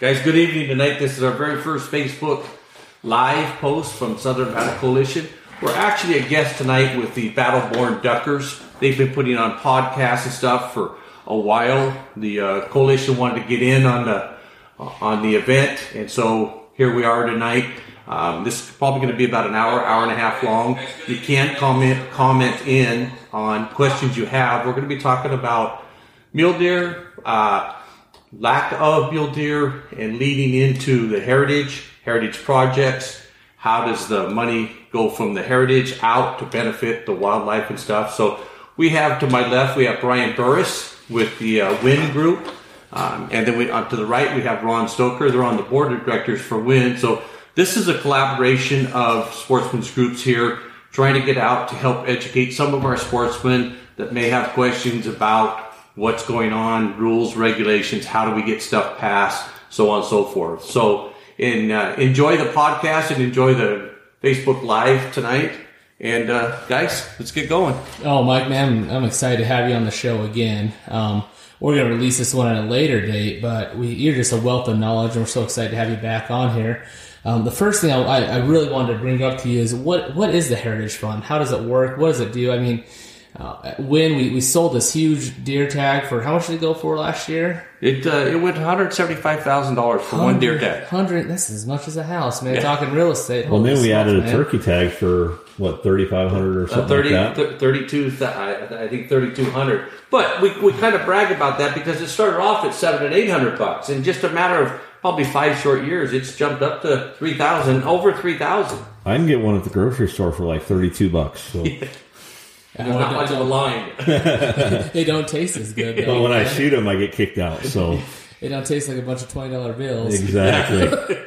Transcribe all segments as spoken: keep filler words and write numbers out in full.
Guys, good evening tonight. This is our very first Facebook live post from Southern Battle Coalition. We're actually a guest tonight with the Battleborn Duckers. They've been putting on podcasts and stuff for a while. The uh, coalition wanted to get in on the uh, on the event, and so here we are tonight. Um, this is probably going to be about an hour, hour and a half long. You can comment comment in on questions you have. We're going to be talking about mule deer, uh, lack of mule deer, and leading into the heritage, heritage projects. How does the money go from the heritage out to benefit the wildlife and stuff? So we have to my left, we have Brian Burris with the uh, Wind group. Um, and then we, on to the right, we have Ron Stoker. They're on the board of directors for Wind. So this is a collaboration of sportsmen's groups here, trying to get out to help educate some of our sportsmen that may have questions about what's going on, rules, regulations, how do we get stuff passed, so on and so forth. So and, uh, enjoy the podcast and enjoy the Facebook Live tonight. And uh, guys, let's get going. Oh, Mike, man, I'm excited to have you on the show again. Um, we're going to release this one at a later date, but we, you're just a wealth of knowledge, and we're so excited to have you back on here. Um, the first thing I, I really wanted to bring up to you is what what is the Heritage Fund? How does it work? What does it do? I mean, uh, when we, we sold this huge deer tag for how much did it go for last year? It uh, it went one hundred seventy-five thousand dollars for one deer tag. Hundred. That's as much as a house, man. Yeah. Talking real estate. Well, then we added man. a turkey tag for what thirty-five hundred dollars or something uh, thirty, like that. Th- Thirty-two. Th- I think thirty-two hundred. But we we kind of brag about that because it started off at seven and eight hundred bucks, in just a matter of probably five short years, it's jumped up to three thousand, over three thousand. I can get one at the grocery store for like thirty-two bucks. So. Yeah. There's well, not much of a line. They don't taste as good. Though, but when right? I shoot them, I get kicked out. So they don't taste like a bunch of twenty-dollar bills. Exactly.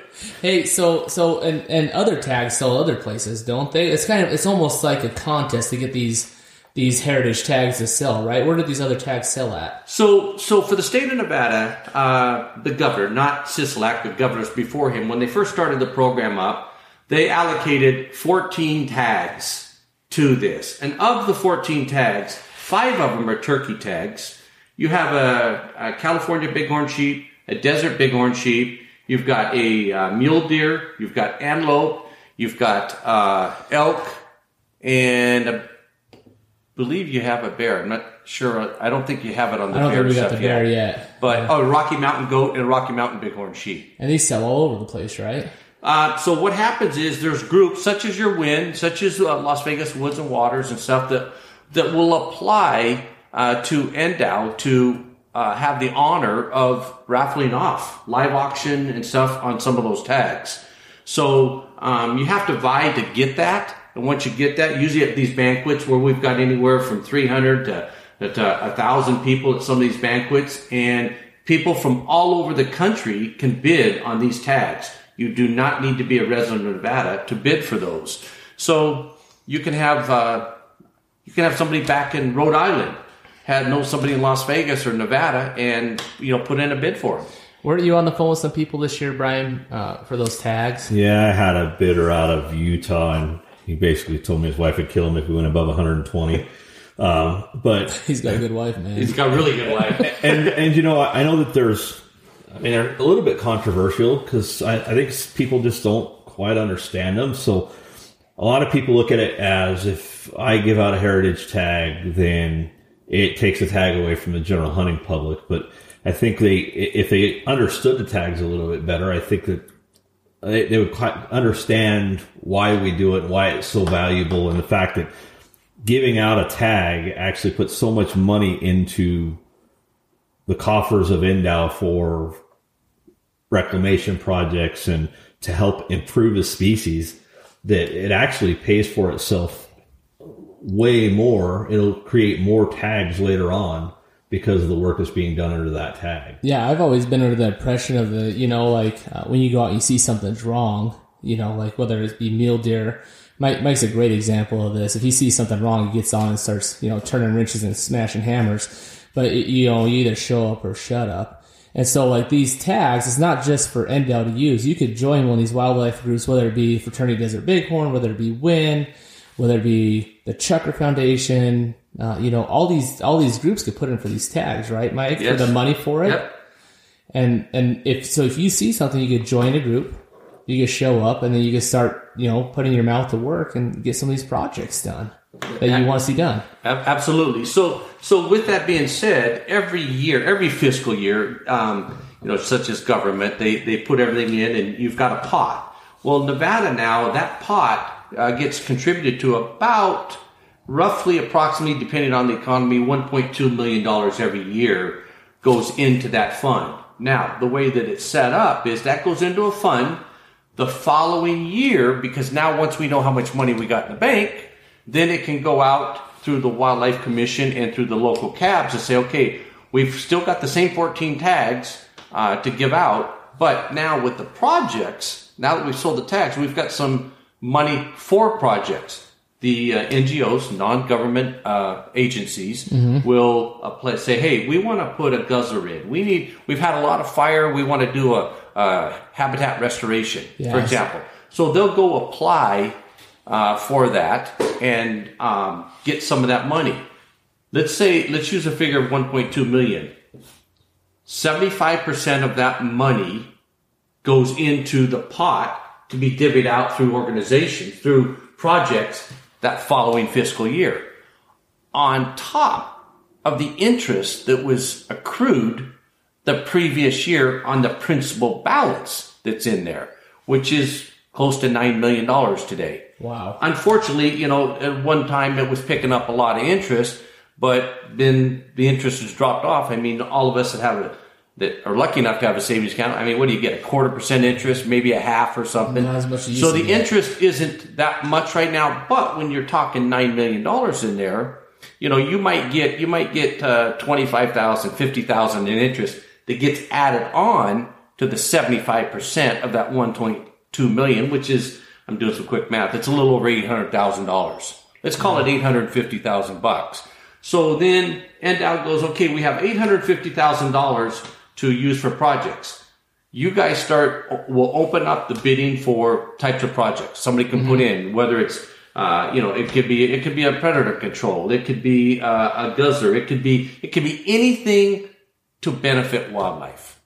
Hey, so so and, and other tags sell other places, don't they? It's kind of it's almost like a contest to get these. These heritage tags to sell, right? Where do these other tags sell at? So, so for the state of Nevada, uh, the governor, not Sisolak, the governors before him, when they first started the program up, they allocated fourteen tags to this. And of the fourteen tags, five of them are turkey tags. You have a, a California bighorn sheep, a desert bighorn sheep. You've got a uh, mule deer. You've got antelope. You've got uh, elk and a believe you have a bear. I'm not sure. I don't think you have it on the bear. I don't bear think we got the bear yet. yet. But oh, a Rocky Mountain goat and a Rocky Mountain bighorn sheep. And they sell all over the place, right? Uh, so what happens is there's groups such as your Wind, such as uh, Las Vegas Woods and Waters and stuff that that will apply uh, to N D O W to uh, have the honor of raffling off live auction and stuff on some of those tags. So um, you have to vie to get that. And once you get that, usually at these banquets where we've got anywhere from three hundred to, to one thousand people at some of these banquets, and people from all over the country can bid on these tags. You do not need to be a resident of Nevada to bid for those. So you can have uh, you can have somebody back in Rhode Island, had know somebody in Las Vegas or Nevada, and you know put in a bid for them. Were you on the phone with some people this year, Brian, uh, for those tags? Yeah, I had a bidder out of Utah and. He basically told me his wife would kill him if we went above one hundred twenty. Um, but he's got a good wife, man. He's got a really good wife. and, and, you know, I know that there's, I mean, they're a little bit controversial because I, I think people just don't quite understand them. So a lot of people look at it as if I give out a heritage tag, then it takes a tag away from the general hunting public. But I think they, if they understood the tags a little bit better, I think that They, they would understand why we do it, why it's so valuable, and the fact that giving out a tag actually puts so much money into the coffers of N D O W for reclamation projects and to help improve the species, that it actually pays for itself way more. It'll create more tags later on because of the work that's being done under that tag. Yeah, I've always been under the impression of the, you know, like uh, when you go out and you see something's wrong, you know, like whether it be mule deer. Mike, Mike's a great example of this. If he sees something wrong, he gets on and starts, you know, turning wrenches and smashing hammers. But, it, you know, you either show up or shut up. And so, like, these tags, it's not just for N D O W to use. You could join one of these wildlife groups, whether it be Fraternity Desert Bighorn, whether it be Wind, whether it be the Chucker Foundation, uh, you know, all these all these groups could put in for these tags, right, Mike? Yes. For the money for it. Yep. And and if so, if you see something, you could join a group, you could show up, and then you could start, you know, putting your mouth to work and get some of these projects done that you want to see done. Absolutely. So so with that being said, every year, every fiscal year, um, you know, such as government, they, they put everything in, and you've got a pot. Well, Nevada now, that pot uh, gets contributed to about roughly, approximately, depending on the economy, one point two million dollars every year goes into that fund. Now, the way that it's set up is that goes into a fund the following year, because now once we know how much money we got in the bank, then it can go out through the Wildlife Commission and through the local cabs and say, okay, we've still got the same fourteen tags uh, to give out, but now with the projects, now that we've sold the tags, we've got some money for projects. The uh, N G Os, non-government uh, agencies, mm-hmm. will uh, say, hey, we want to put a guzzler in. We need, we've had a lot of fire. We want to do a uh, habitat restoration, yes. for example. So they'll go apply uh, for that and um, get some of that money. Let's say, let's use a figure of one point two million dollars. seventy-five percent of that money goes into the pot to be divvied out through organizations, through projects, that following fiscal year, on top of the interest that was accrued the previous year on the principal balance that's in there, which is close to nine million dollars today. Wow. Unfortunately, you know, at one time it was picking up a lot of interest, but then the interest has dropped off. I mean, all of us that have a, that are lucky enough to have a savings account, I mean, what do you get, a quarter percent interest, maybe a half or something? Not as much as you so the get. Interest isn't that much right now, but when you're talking nine million dollars in there, you know, you might get you might get uh, twenty-five thousand dollars, fifty thousand dollars in interest that gets added on to the seventy-five percent of that one point two million dollars, which is, I'm doing some quick math, it's a little over eight hundred thousand dollars. Let's call it eight hundred fifty thousand dollars. So then N D O W goes, okay, we have eight hundred fifty thousand dollars to use for projects. You guys start, we'll open up the bidding for types of projects somebody can mm-hmm. put in, whether it's, uh, you know, it could be, it could be a predator control. It could be uh, a guzzler. It could be, it could be anything to benefit wildlife.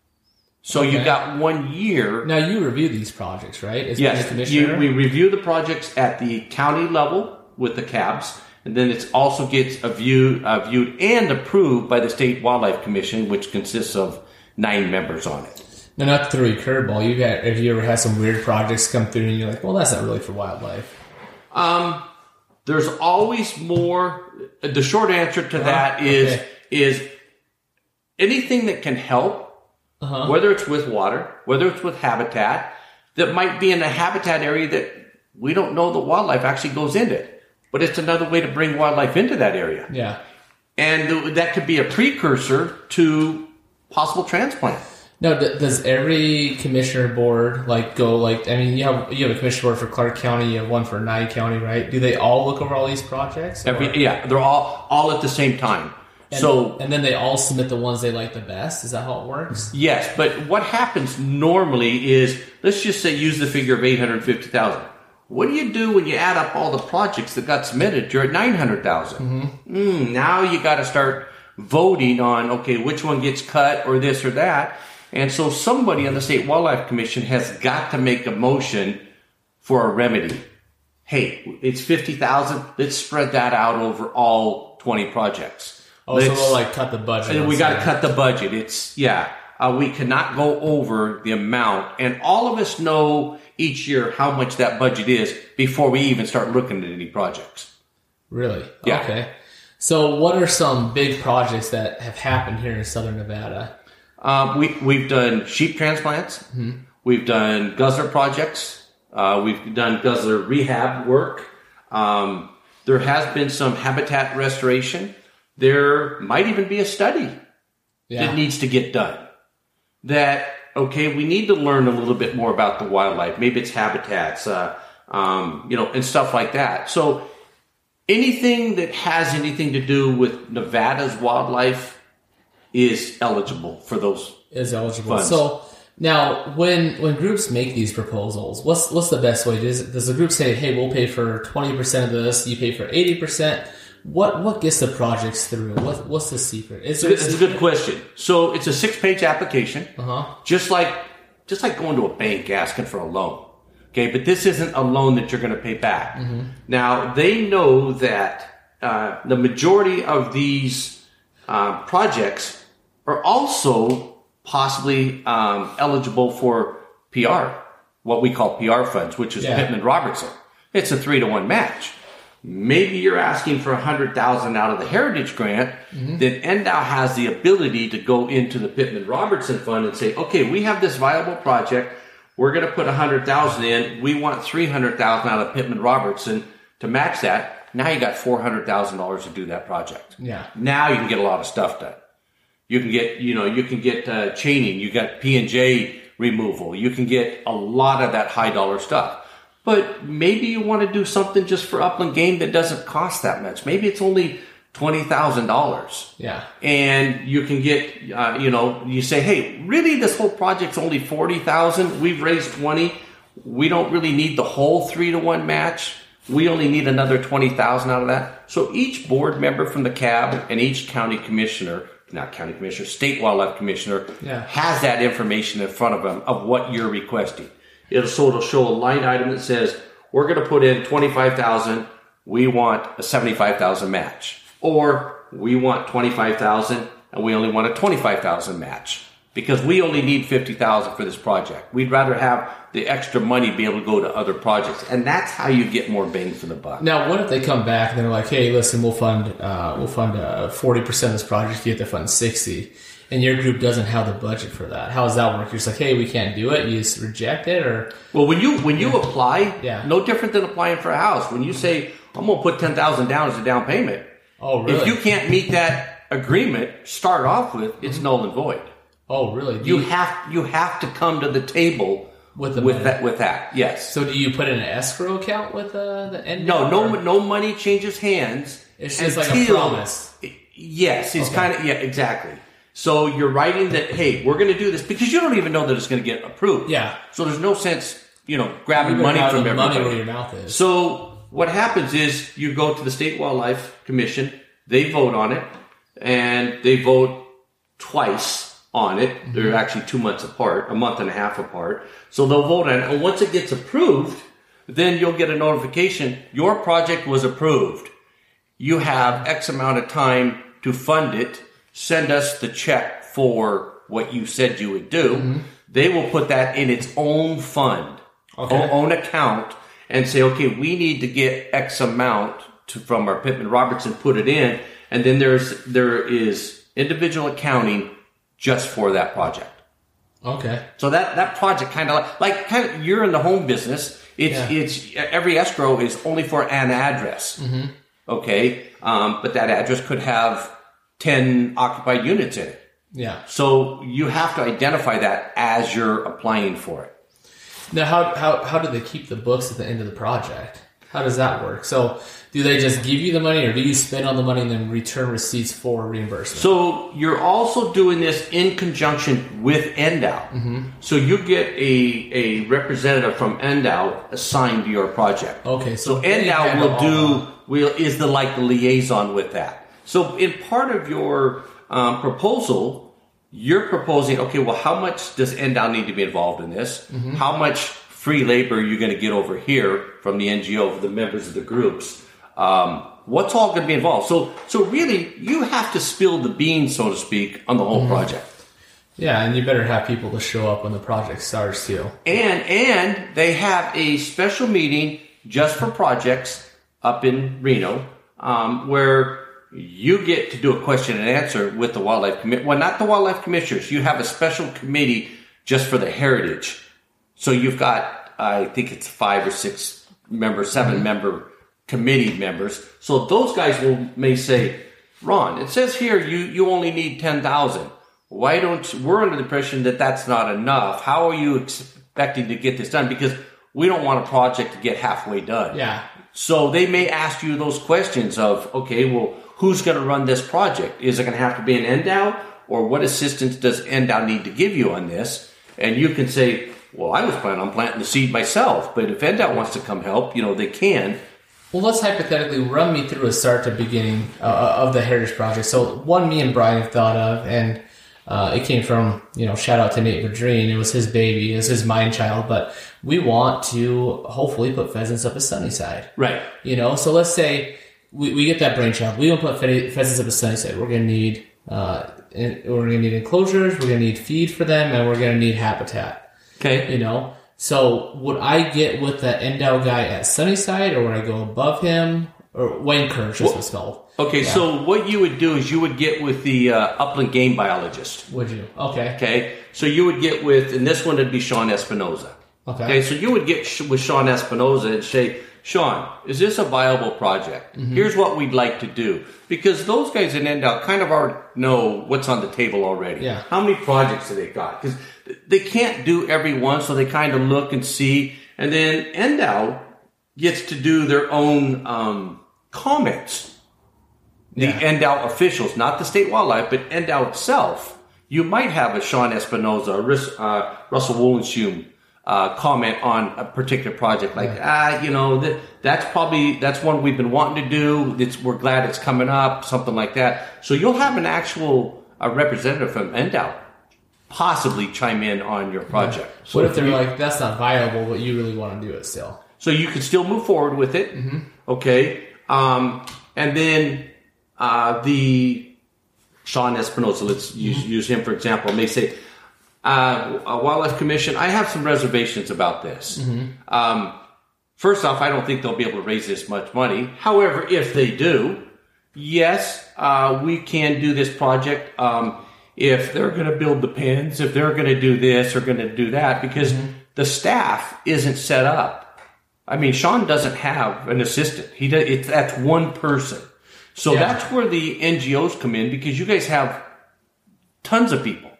So okay. You got one year. Now you review these projects, right? As yes. You, we review the projects at the county level with the cabs. And then it also gets a view, uh, viewed and approved by the State Wildlife Commission, which consists of nine members on it. Now, not to throw you a curveball, you've had, have you ever had some weird projects come through and you're like, well, that's not really for wildlife? Um, there's always more. The short answer to uh, that is okay. is anything that can help, uh-huh. whether it's with water, whether it's with habitat, that might be in a habitat area that we don't know that wildlife actually goes into it. But it's another way to bring wildlife into that area. Yeah. And that could be a precursor to possible transplant. Now, does every commissioner board, like, go, like, I mean, you have you have a commissioner board for Clark County, you have one for Nye County, right? Do they all look over all these projects? Every, yeah, they're all, all at the same time. And, so, and then they all submit the ones they like the best? Is that how it works? Yes, but what happens normally is, let's just say, use the figure of eight hundred fifty thousand dollars. What do you do when you add up all the projects that got submitted? You're at nine hundred thousand dollars. Mm-hmm. Mm, now you got to start voting on, okay, which one gets cut or this or that. And so somebody on the State Wildlife Commission has got to make a motion for a remedy. Hey, it's fifty thousand dollars. Let's spread that out over all twenty projects. Oh, let's, so we'll like cut the budget. We got to cut the budget. It's, yeah. Uh, we cannot go over the amount. And all of us know each year how much that budget is before we even start looking at any projects. Really? Yeah. Okay. So what are some big projects that have happened here in Southern Nevada? Um, we, we've done sheep transplants. Mm-hmm. We've done guzzler projects. Uh, we've done guzzler rehab work. Um, there has been some habitat restoration. There might even be a study yeah. that needs to get done. That, okay, we need to learn a little bit more about the wildlife. Maybe it's habitats, uh, um, you know, and stuff like that. So anything that has anything to do with Nevada's wildlife is eligible for those is eligible. Funds. So now when when groups make these proposals, what's what's the best way? Does, does the group say, hey, we'll pay for twenty percent of this, you pay for eighty percent? What what gets the projects through? What what's the secret? It's a, it's a good question. So it's a six-page application, uh-huh. just like just like going to a bank asking for a loan. Okay, but this isn't a loan that you're going to pay back. Mm-hmm. Now they know that uh, the majority of these uh, projects are also possibly um, eligible for P R, what we call P R funds, which is yeah. Pittman Robertson. It's a three to one match. Maybe you're asking for one hundred thousand dollars out of the Heritage Grant, mm-hmm. then N D O W has the ability to go into the Pittman Robertson Fund and say, okay, we have this viable project. We're going to put one hundred thousand dollars in. We want three hundred thousand dollars out of Pittman Robertson to match that. Now you got four hundred thousand dollars to do that project. Yeah. Now you can get a lot of stuff done. You can get, you know, you can get uh, chaining. You got P and J removal. You can get a lot of that high dollar stuff. But maybe you want to do something just for upland game that doesn't cost that much. Maybe it's only twenty thousand dollars. Yeah. And you can get, uh, you know, you say, hey, really this whole project's only forty thousand dollars. We've raised twenty thousand dollars. We don't really need the whole three to one match. We only need another twenty thousand dollars out of that. So each board member from the C A B and each county commissioner, not county commissioner, state wildlife commissioner, yeah. has that information in front of them of what you're requesting. It'll so it'll show a line item that says we're going to put in twenty-five thousand dollars. We want a seventy-five thousand dollars match, or we want twenty-five thousand dollars and we only want a twenty-five thousand dollars match because we only need fifty thousand dollars for this project. We'd rather have the extra money be able to go to other projects, and that's how you get more bang for the buck. Now, what if they come back and they're like, "Hey, listen, we'll fund uh, we'll fund forty uh, percent of this project. You have to fund sixty." And your group doesn't have the budget for that. How does that work? You're just like, hey, we can't do it. You just reject it, or well, when you when you yeah. apply, yeah. no different than applying for a house. When you say I'm going to put ten thousand down as a down payment, oh, really? If you can't meet that agreement, start off with it's mm-hmm. null and void. Oh, really? Do you you have you have to come to the table with the with that with that. Yes. So do you put in an escrow account with uh, the end? No, no, or? No money changes hands. It's just like a promise. Yes, it's okay. kind of yeah, exactly. So you're writing that, hey, we're going to do this because you don't even know that it's going to get approved. Yeah. So there's no sense, you know, grabbing money from everybody. Money where your mouth is. So what happens is you go to the State Wildlife Commission. They vote on it, and they vote twice on it. Mm-hmm. They're actually two months apart, a month and a half apart. So they'll vote on it, and once it gets approved, then you'll get a notification. Your project was approved. You have X amount of time to fund it. Send us the check for what you said you would do. Mm-hmm. They will put that in its own fund, okay. own account, and say, okay, we need to get X amount to, from our Pittman Robertson, put it in. And then there's there is individual accounting just for that project. Okay. So that, that project kind of like, like kind of, you're in the home business. It's, yeah. it's every escrow is only for an address. Mm-hmm. Okay. Um, but that address could have ten occupied units in it. Yeah. So you have to identify that as you're applying for it. Now, how, how, how do they keep the books at the end of the project? How does that work? So do they just give you the money, or do you spend on the money and then return receipts for reimbursement? So you're also doing this in conjunction with N D O W. Mm-hmm. So you get a, a representative from N D O W assigned to your project. Okay. So, so N D O W will do, will, is the like the liaison with that. So in part of your um, proposal, you're proposing, okay, well, how much does N D O W need to be involved in this? Mm-hmm. How much free labor are you going to get over here from the N G O, the members of the groups? Um, what's all going to be involved? So so really, you have to spill the beans, so to speak, on the whole mm-hmm. project. Yeah, and you better have people to show up when the project starts, too. And, and they have a special meeting just for projects up in Reno um, where... you get to do a question and answer with the wildlife commit. Well, not the wildlife commissioners. You have a special committee just for the heritage. So you've got, I think it's five or six member, seven mm-hmm. member committee members. So those guys will may say, Ron, it says here you, you only need ten thousand. Why don't we're under the impression that that's not enough? How are you expecting to get this done? Because we don't want a project to get halfway done. Yeah. So they may ask you those questions of, okay, well, who's going to run this project? Is it going to have to be an N D O W, or what assistance does N D O W need to give you on this? And you can say, well, I was planning on planting the seed myself, but if N D O W wants to come help, you know, they can. Well, let's hypothetically run me through a start to beginning uh, of the Heritage Project. So one me and Brian thought of, and uh, it came from, you know, shout out to Nate Verdreen. It was his baby. It was his mind child. But we want to hopefully put pheasants up at Sunnyside. Right. You know, so let's say we, we get that brainchild. We don't put pheasants up at Sunnyside. We're going to need uh, we're going to need enclosures. We're going to need feed for them, and we're going to need habitat. Okay. You know? So would I get with the N D O W guy at Sunnyside, or would I go above him, or Wayne Kirsch is what's called? Okay, yeah. So what you would do is you would get with the uh, upland game biologist. Would you? Okay. Okay. So you would get with, and this one would be Sean Espinosa. Okay. Okay. So you would get with Sean Espinosa and say, Sean, is this a viable project? Mm-hmm. Here's what we'd like to do. Because those guys in N D O W kind of already know what's on the table already. Yeah. How many projects do they got? Because they can't do every one, so they kind of look and see. And then N D O W gets to do their own um, comments. The yeah. N D O W officials, not the state wildlife, but N D O W itself. You might have a Sean Espinosa, a Rus- uh, Russell Wollenschume, Uh, comment on a particular project, like yeah. ah, you know, that that's probably that's one we've been wanting to do. It's we're glad it's coming up, something like that. So you'll have an actual uh, representative from N D O W possibly chime in on your project. Yeah. So what if they're you, like, that's not viable, but you really want to do it still? So you can still move forward with it, mm-hmm. okay? Um, and then uh, the Sean Espinosa, let's use, mm-hmm. use him for example, may say, Uh, a wildlife commission, I have some reservations about this. Mm-hmm. Um, first off, I don't think they'll be able to raise this much money. However, if they do, yes, uh, we can do this project. Um, if they're going to build the pens, if they're going to do this or going to do that, because mm-hmm. the staff isn't set up. I mean, Sean doesn't have an assistant. He does, it's, that's one person. So yeah. that's where the N G Os come in, because you guys have tons of people.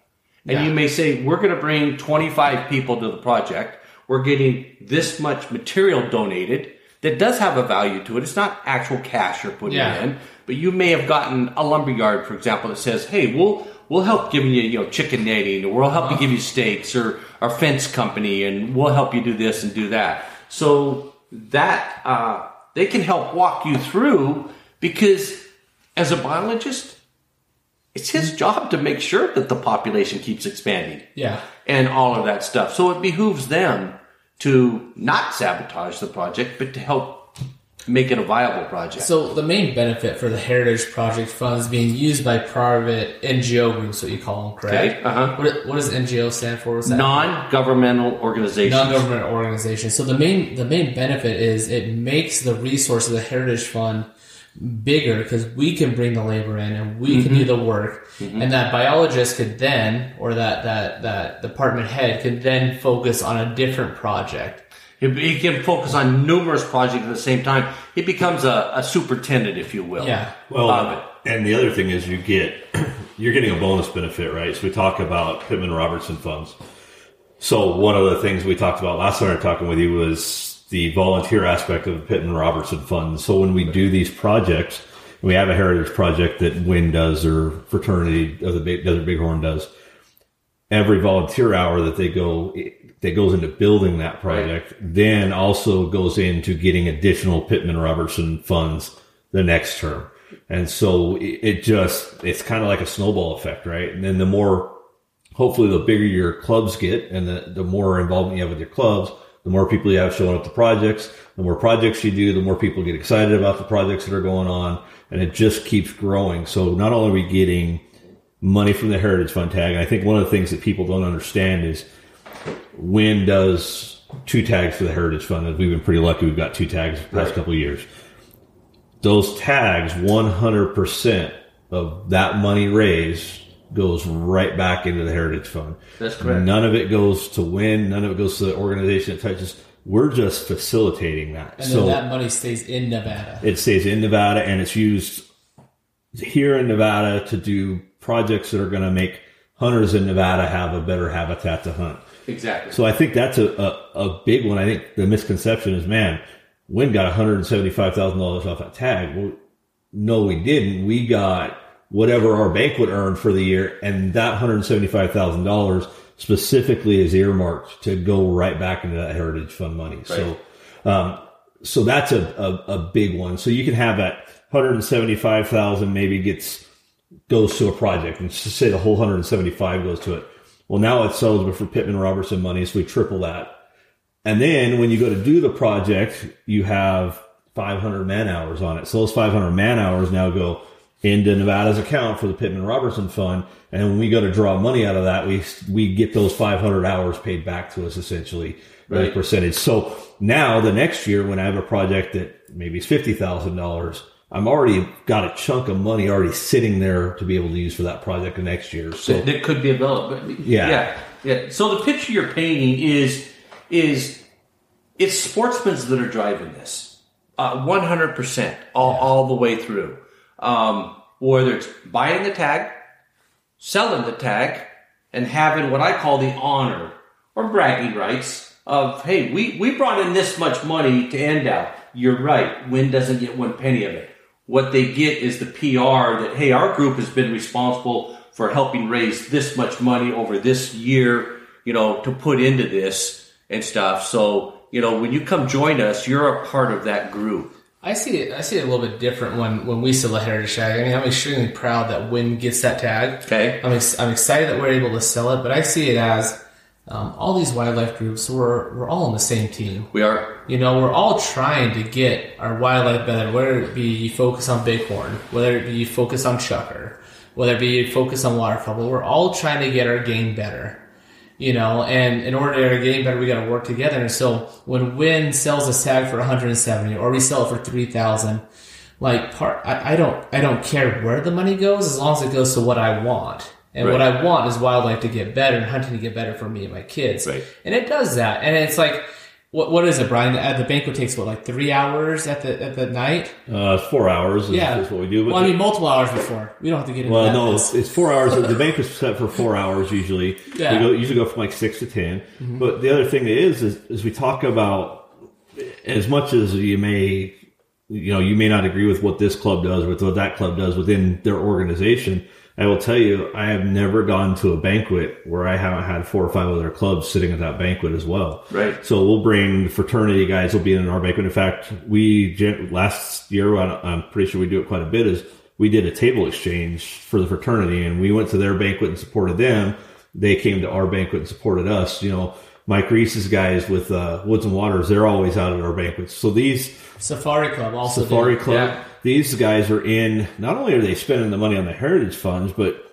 And yeah. you may say, we're going to bring twenty-five people to the project. We're getting this much material donated that does have a value to it. It's not actual cash you're putting yeah. in. But you may have gotten a lumberyard, for example, that says, hey, we'll we'll help giving you, you know, chicken netting, or we'll help uh-huh. you give you stakes, or our fence company, and we'll help you do this and do that. So that uh, they can help walk you through, because as a biologist, it's his job to make sure that the population keeps expanding. Yeah. And all of that stuff. So it behooves them to not sabotage the project, but to help make it a viable project. So the main benefit for the Heritage Project funds being used by private N G O groups, what you call them, correct? Okay. Uh-huh. What, what does N G O stand for? What's that? Non-governmental organizations. Non-governmental organizations. So the main, the main benefit is it makes the resource of the Heritage Fund bigger, because we can bring the labor in and we mm-hmm. can do the work, mm-hmm. and that biologist could then, or that that that department head could then focus on a different project. He can focus on numerous projects at the same time. He becomes a, a superintendent, if you will. Yeah. Well, um, and the other thing is you get you're getting a bonus benefit, right? So we talk about Pittman Robertson funds. So one of the things we talked about last time we were talking with you was the volunteer aspect of the Pittman Robertson Fund. So when we do these projects, we have a heritage project that Wind does, or Fraternity of the Desert Bighorn does. Every volunteer hour that they go, that goes into building that project, right. then also goes into getting additional Pittman Robertson funds the next term. And so it just, it's kind of like a snowball effect, right? And then the more, hopefully the bigger your clubs get, and the, the more involvement you have with your clubs, the more people you have showing up to projects, the more projects you do, the more people get excited about the projects that are going on, and it just keeps growing. So not only are we getting money from the Heritage Fund tag, and I think one of the things that people don't understand is Wynn does two tags for the Heritage Fund, and we've been pretty lucky we've got two tags the past right. couple of years. Those tags, one hundred percent of that money raised goes right back into the Heritage Fund. That's correct. None of it goes to Wynn. None of it goes to the organization it touches. We're just facilitating that. And so then that money stays in Nevada. It stays in Nevada, and it's used here in Nevada to do projects that are going to make hunters in Nevada have a better habitat to hunt. Exactly. So I think that's a, a, a big one. I think the misconception is, man, Wynn got one hundred seventy-five thousand dollars off that tag. Well, no, we didn't. We got whatever our bank would earn for the year, and that one hundred seventy-five thousand dollars specifically is earmarked to go right back into that Heritage Fund money. Right. So um, so that's a, a, a big one. So you can have that one hundred seventy-five thousand maybe gets goes to a project, and just say the whole one hundred seventy-five goes to it. Well, now it's eligible for Pittman Robertson money, so we triple that. And then when you go to do the project, you have five hundred man hours on it. So those five hundred man hours now go into Nevada's account for the Pittman Robertson Fund. And when we go to draw money out of that, we we get those five hundred hours paid back to us, essentially, right, percentage. So now the next year when I have a project that maybe is fifty thousand dollars, I'm already got a chunk of money already sitting there to be able to use for that project the next year. So that could be developed. Yeah. yeah. Yeah. So the picture you're painting is, is it's sportsmen that are driving this uh, one hundred percent all, yeah. all the way through. Um, whether it's buying the tag, selling the tag, and having what I call the honor or bragging rights of, hey, we, we brought in this much money to N D O W. You're right. Wind doesn't get one penny of it. What they get is the P R that, hey, our group has been responsible for helping raise this much money over this year, you know, to put into this and stuff. So, you know, when you come join us, you're a part of that group. I see it. I see it a little bit different when, when we sell a heritage tag. I mean, I'm extremely proud that Wind gets that tag. Okay, I'm ex- I'm excited that we're able to sell it, but I see it as um, all these wildlife groups. We're we're all on the same team. We are. You know, we're all trying to get our wildlife better. Whether it be you focus on bighorn, whether it be you focus on chukar, whether it be you focus on waterfowl, we're all trying to get our game better. You know, and in order to get our game better, we got to work together. And so when Wynn sells a tag for one hundred seventy, or we sell it for three thousand, like part, I, I don't, I don't care where the money goes as long as it goes to what I want. And right. what I want is wildlife to get better and hunting to get better for me and my kids. Right. And it does that. And it's like, what, what is it, Brian? The, the banquet takes what, like three hours at the at the night? Uh, four hours. Is, yeah, is what we do. But well, I mean, multiple hours before. We don't have to get into well, that. Well, no, it's, it's four hours. The banquet's set for four hours usually. Yeah. We go, usually go from like six to ten. Mm-hmm. But the other thing that is, is is we talk about, as much as you may, you know, you may not agree with what this club does, with what that club does within their organization. I will tell you, I have never gone to a banquet where I haven't had four or five other clubs sitting at that banquet as well. Right. So we'll bring fraternity guys will be in our banquet. In fact, we last year, I'm pretty sure we do it quite a bit, is we did a table exchange for the fraternity, and we went to their banquet and supported them. They came to our banquet and supported us. You know, Mike Reese's guys with uh, Woods and Waters, they're always out at our banquets. So these Safari Club also Safari did. Club. Yeah. These guys are in, not only are they spending the money on the heritage funds, but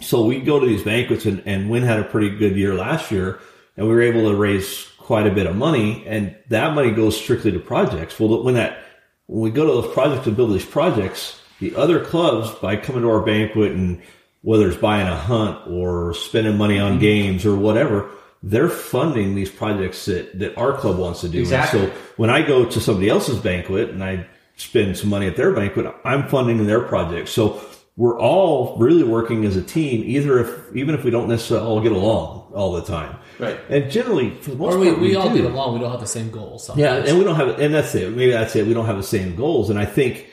so we go to these banquets, and, and Wynn had a pretty good year last year, and we were able to raise quite a bit of money, and that money goes strictly to projects. Well, when that, when we go to those projects and build these projects, the other clubs, by coming to our banquet, and whether it's buying a hunt or spending money on mm-hmm. games or whatever, they're funding these projects that, that our club wants to do. Exactly. And so when I go to somebody else's banquet and I spend some money at their banquet, I'm funding their project. So we're all really working as a team, either if, even if we don't necessarily all get along all the time. Right. And generally, for the most or we, part, we, we all do. get along. We don't have the same goals. Sometimes. Yeah. And we don't have, and that's it. Maybe that's it. We don't have the same goals. And I think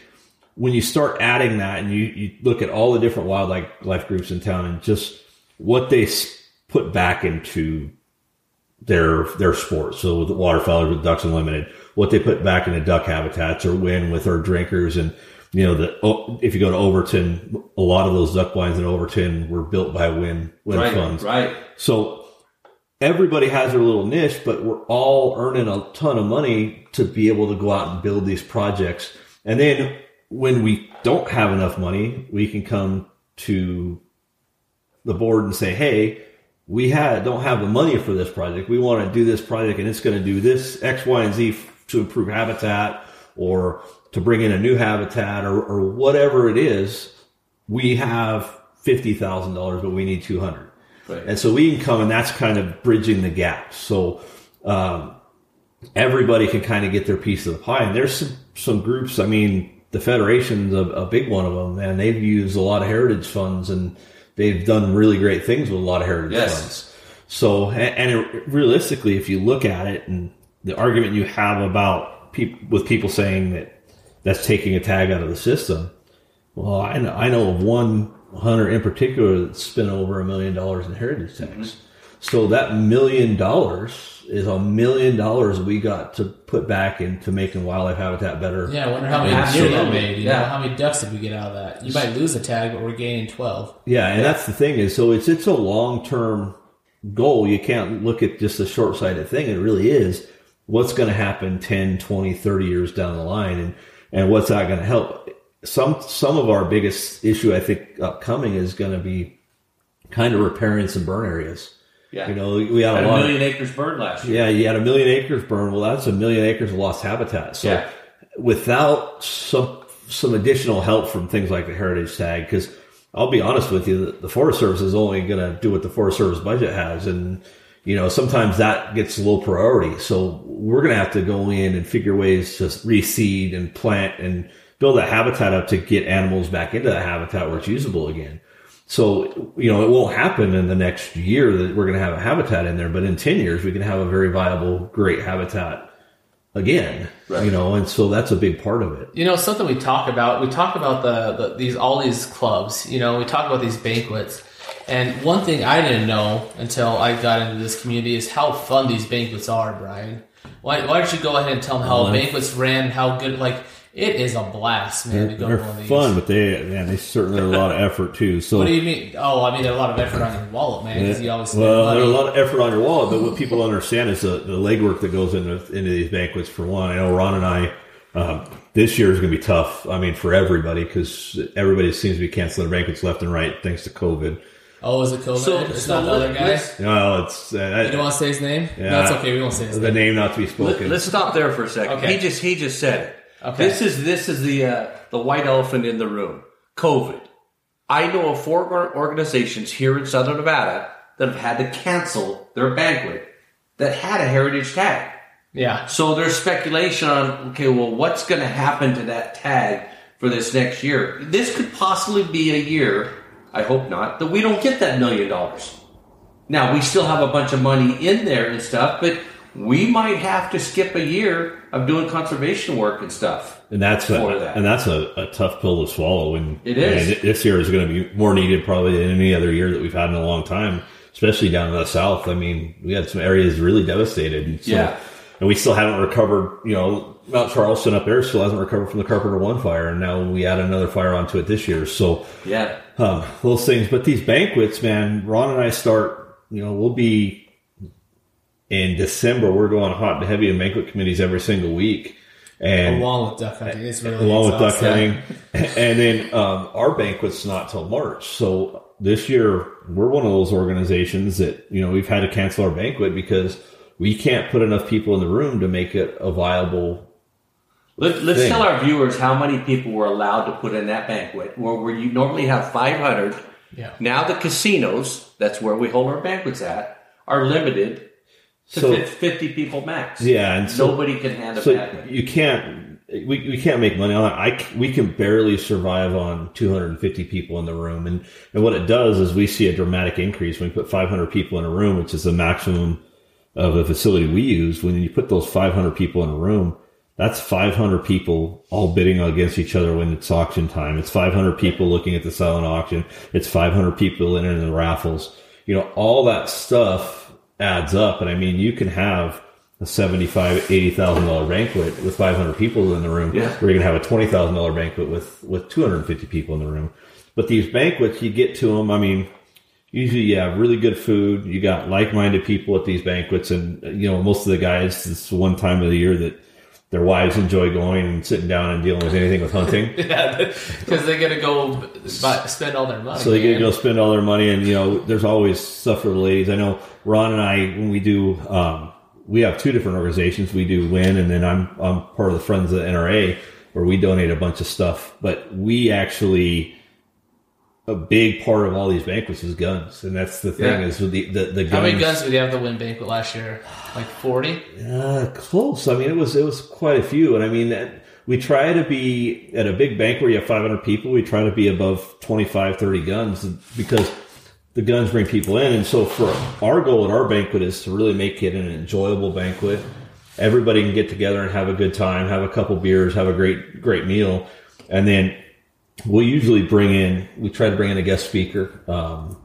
when you start adding that and you, you look at all the different wildlife groups in town and just what they put back into their their sports. So with the waterfowl with Ducks Unlimited, what they put back into duck habitats, or Win with our drinkers, and you know the if you go to Overton, a lot of those duck blinds in Overton were built by Win Win right, funds. Right. So everybody has their little niche, but we're all earning a ton of money to be able to go out and build these projects. And then when we don't have enough money, we can come to the board and say, hey, we had, don't have the money for this project. We want to do this project, and it's going to do this X, Y, and Z f- to improve habitat, or to bring in a new habitat, or, or whatever it is. We have fifty thousand dollars, but we need two hundred. Right. And so we can come, and that's kind of bridging the gap. So um, everybody can kind of get their piece of the pie. And there's some, some groups, I mean, the Federation's a, a big one of them, and they've used a lot of heritage funds, and they've done really great things with a lot of heritage yes. funds. So, and it, realistically, if you look at it, and the argument you have about people with people saying that that's taking a tag out of the system, well, I know, I know of one hunter in particular that spent over a million dollars in heritage tags. Mm-hmm. So that million dollars is a million dollars we got to put back into making wildlife habitat better. Yeah, I wonder how many that made. You yeah. know, how many ducks did we get out of that? You might lose a tag, but we're gaining twelve. Yeah, and yeah. that's the thing is, so it's it's a long-term goal. You can't look at just a short-sighted thing. It really is what's going to happen ten, twenty, thirty years down the line, and, and what's that going to help? Some some of our biggest issue, I think, upcoming is going to be kind of repairing some burn areas. Yeah. You know, we had, had a, a lot million of, acres burned last year. Yeah, you had a million acres burned. Well, that's a million acres of lost habitat. So yeah. without some some additional help from things like the heritage tag, because I'll be honest with you, the, the Forest Service is only going to do what the Forest Service budget has. And, you know, sometimes that gets low priority. So we're going to have to go in and figure ways to reseed and plant and build that habitat up to get animals back into that habitat where it's usable again. So, you know, it won't happen in the next year that we're going to have a habitat in there, but in ten years, we can have a very viable, great habitat again, right. you know, and so that's a big part of it. You know, something we talk about, we talk about the, the these all these clubs, you know, we talk about these banquets. And one thing I didn't know until I got into this community is how fun these banquets are, Brian. Why, why don't you go ahead and tell them how well, banquets ran, how good, like... It is a blast, man, to go to one of these. They're fun, but they, man, they certainly are a lot of effort, too. So, what do you mean? Oh, I mean, they're a lot of effort on your wallet, man, because yeah. you always Well, there's a lot of effort on your wallet, but what people understand is the, the legwork that goes into, into these banquets, for one. I know Ron and I, um, this year is going to be tough, I mean, for everybody, because everybody seems to be canceling banquets left and right thanks to COVID. Oh, is it COVID? So, it's so not the other guy? No, it's... Uh, I, you don't want to say his name? Yeah, no, it's okay, we won't say his name. The name not to be spoken. Let's stop there for a second. Okay. He just He just said it. Okay. This is this is the uh, the white elephant in the room. COVID. I know of four organizations here in Southern Nevada that have had to cancel their banquet that had a heritage tag. Yeah. So there's speculation on, okay, well, what's going to happen to that tag for this next year? This could possibly be a year, I hope not, that we don't get that million dollars. Now, we still have a bunch of money in there and stuff, but... we might have to skip a year of doing conservation work and stuff. And that's a, that. and that's a, a tough pill to swallow. And it is. And this year is going to be more needed probably than any other year that we've had in a long time, especially down in the south. I mean, we had some areas really devastated. And so, yeah. And we still haven't recovered, you know, Mount Charleston up there still hasn't recovered from the Carpenter One fire. And now we add another fire onto it this year. So, yeah. Um, those things. But these banquets, man, Ron and I start, you know, we'll be, in December, we're going hot and heavy in banquet committees every single week, and along with duck hunting, it's really along with duck hunting, and then um, our banquet's not till March. So this year, we're one of those organizations that you know we've had to cancel our banquet because we can't put enough people in the room to make it a viable. Let, let's thing. Tell our viewers how many people were allowed to put in that banquet, where where you normally have five hundred. Yeah. Now the casinos, that's where we hold our banquets at, are limited. To so fifty people max. Yeah, and so, nobody can handle so that. You can't. We we can't make money on it. I we can barely survive on two hundred fifty people in the room, and and what it does is we see a dramatic increase when we put five hundred people in a room, which is the maximum of a facility we use. When you put those five hundred people in a room, that's five hundred people all bidding against each other when it's auction time. It's five hundred people looking at the silent auction. It's five hundred people in in the raffles. You know, all that stuff adds up, and I mean, you can have a seventy-five, eighty thousand dollar banquet with five hundred people in the room, yeah. or you can have a twenty thousand dollar banquet with with two hundred and fifty people in the room. But these banquets, you get to them. I mean, usually you have really good food. You got like-minded people at these banquets, and you know, most of the guys. It's one time of the year that their wives enjoy going and sitting down and dealing with anything with hunting. yeah, because they get to go spend all their money. So they get to go spend all their money, and you know, there's always stuff for the ladies. I know. Ron and I, when we do, um, we have two different organizations. We do Wind, and then I'm I'm part of the Friends of the N R A, where we donate a bunch of stuff. But we actually, a big part of all these banquets is guns, and that's the thing yeah. is with the, the the guns. How many guns did you have at the Wind banquet last year? Like forty? Uh, close. I mean, it was it was quite a few, and I mean that. We try to be at a big bank where you have five hundred people. We try to be above twenty-five, thirty guns because. The guns bring people in, and so for our goal at our banquet is to really make it an enjoyable banquet. Everybody can get together and have a good time, have a couple beers, have a great, great meal, and then we'll usually bring in. We try to bring in a guest speaker. Um,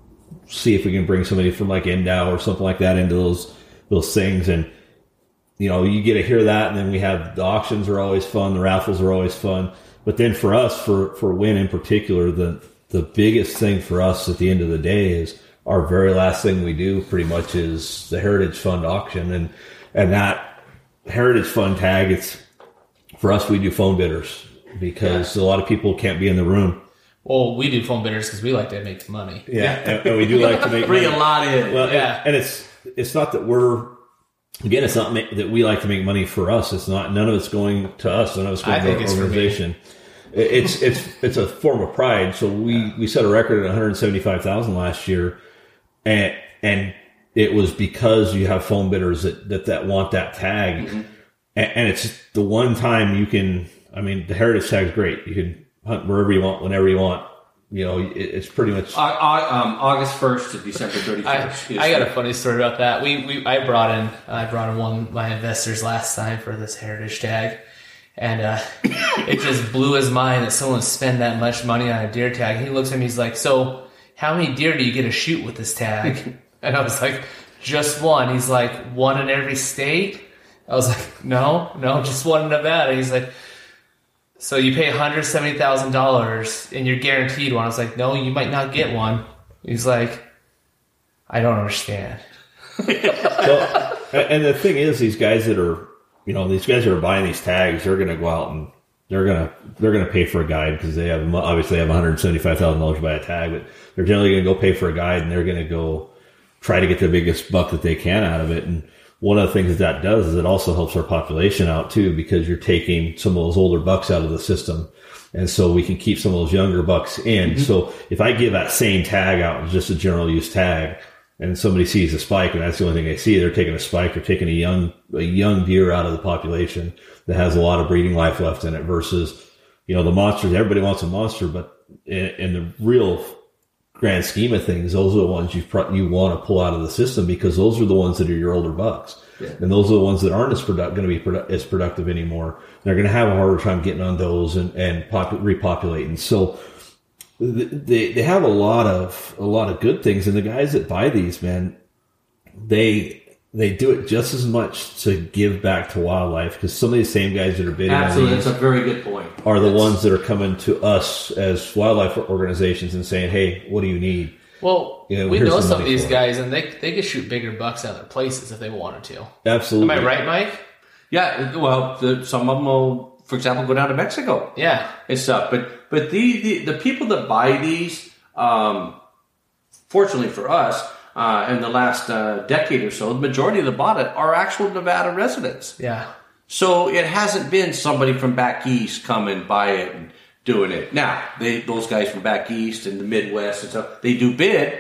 see if we can bring somebody from like N D O W or something like that into those those things. And you know, you get to hear that, and then we have the auctions are always fun, the raffles are always fun. But then for us, for for Wynn in particular, the the biggest thing for us at the end of the day is our very last thing we do pretty much is the Heritage Fund auction, and and that Heritage Fund tag, it's for us, we do phone bidders because yeah. a lot of people can't be in the room. Well, we do phone bidders because we like to make money. Yeah, and, and we do like to make bring money. a lot in. Well, yeah, and it's it's not that we're again, it's not that we like to make money for us. It's not none of it's going to us. None of it's going to our organization. it's it's it's a form of pride. So we, yeah. we set a record at one hundred seventy five thousand last year, and and it was because you have phone bidders that that, that want that tag, mm-hmm. and, and it's the one time you can. I mean, the heritage tag is great. You can hunt wherever you want, whenever you want. You know, it, it's pretty much I, I, um, August first to December thirty-first. I, I got a funny story about that. We, we, I brought in, I brought in one of my investors last time for this heritage tag, and uh, it just blew his mind that someone would spend that much money on a deer tag. He looks at me, he's like, "So, how many deer do you get to shoot with this tag?" And I was like, "Just one." He's like, "One in every state?" I was like, "No, no, just one in Nevada." He's like, "So you pay one hundred seventy thousand dollars and you're guaranteed one." I was like, "No, you might not get one." He's like, "I don't understand." So, and the thing is, these guys that are, you know, these guys that are buying these tags, they're going to go out and they're going to they're going to pay for a guide because they have obviously have one hundred seventy-five thousand dollars to buy a tag, but they're generally going to go pay for a guide and they're going to go try to get the biggest buck that they can out of it. And one of the things that that does is it also helps our population out too, because you're taking some of those older bucks out of the system. And so we can keep some of those younger bucks in. Mm-hmm. So if I give that same tag out, just a general use tag, and somebody sees a spike and that's the only thing they see, they're taking a spike or taking a young, a young deer out of the population that has a lot of breeding life left in it versus, you know, the monsters. Everybody wants a monster, but in, in the real grand scheme of things, those are the ones you pr- you want to pull out of the system because those are the ones that are your older bucks, yeah. and those are the ones that aren't as produ- going to be produ- as productive anymore. They're going to have a harder time getting on those and and pop- repopulating. So th- they they have a lot of a lot of good things, and the guys that buy these, man, they they do it just as much to give back to wildlife because some of these same guys that are bidding absolutely on these that's a very good point are the that's, ones that are coming to us as wildlife organizations and saying, "Hey, what do you need?" Well, you know, we know some of these guys, and they they could shoot bigger bucks out of their places if they wanted to. Absolutely. Am I right, Mike? Yeah. Well, the, some of them will, for example, go down to Mexico. Yeah, and stuff. But but the the, the people that buy these, um, fortunately for us, uh, in the last uh, decade or so, the majority of the bought it are actual Nevada residents. Yeah. So it hasn't been somebody from back east coming, buy it, and doing it. Now, they, those guys from back east and the Midwest and stuff, they do bid.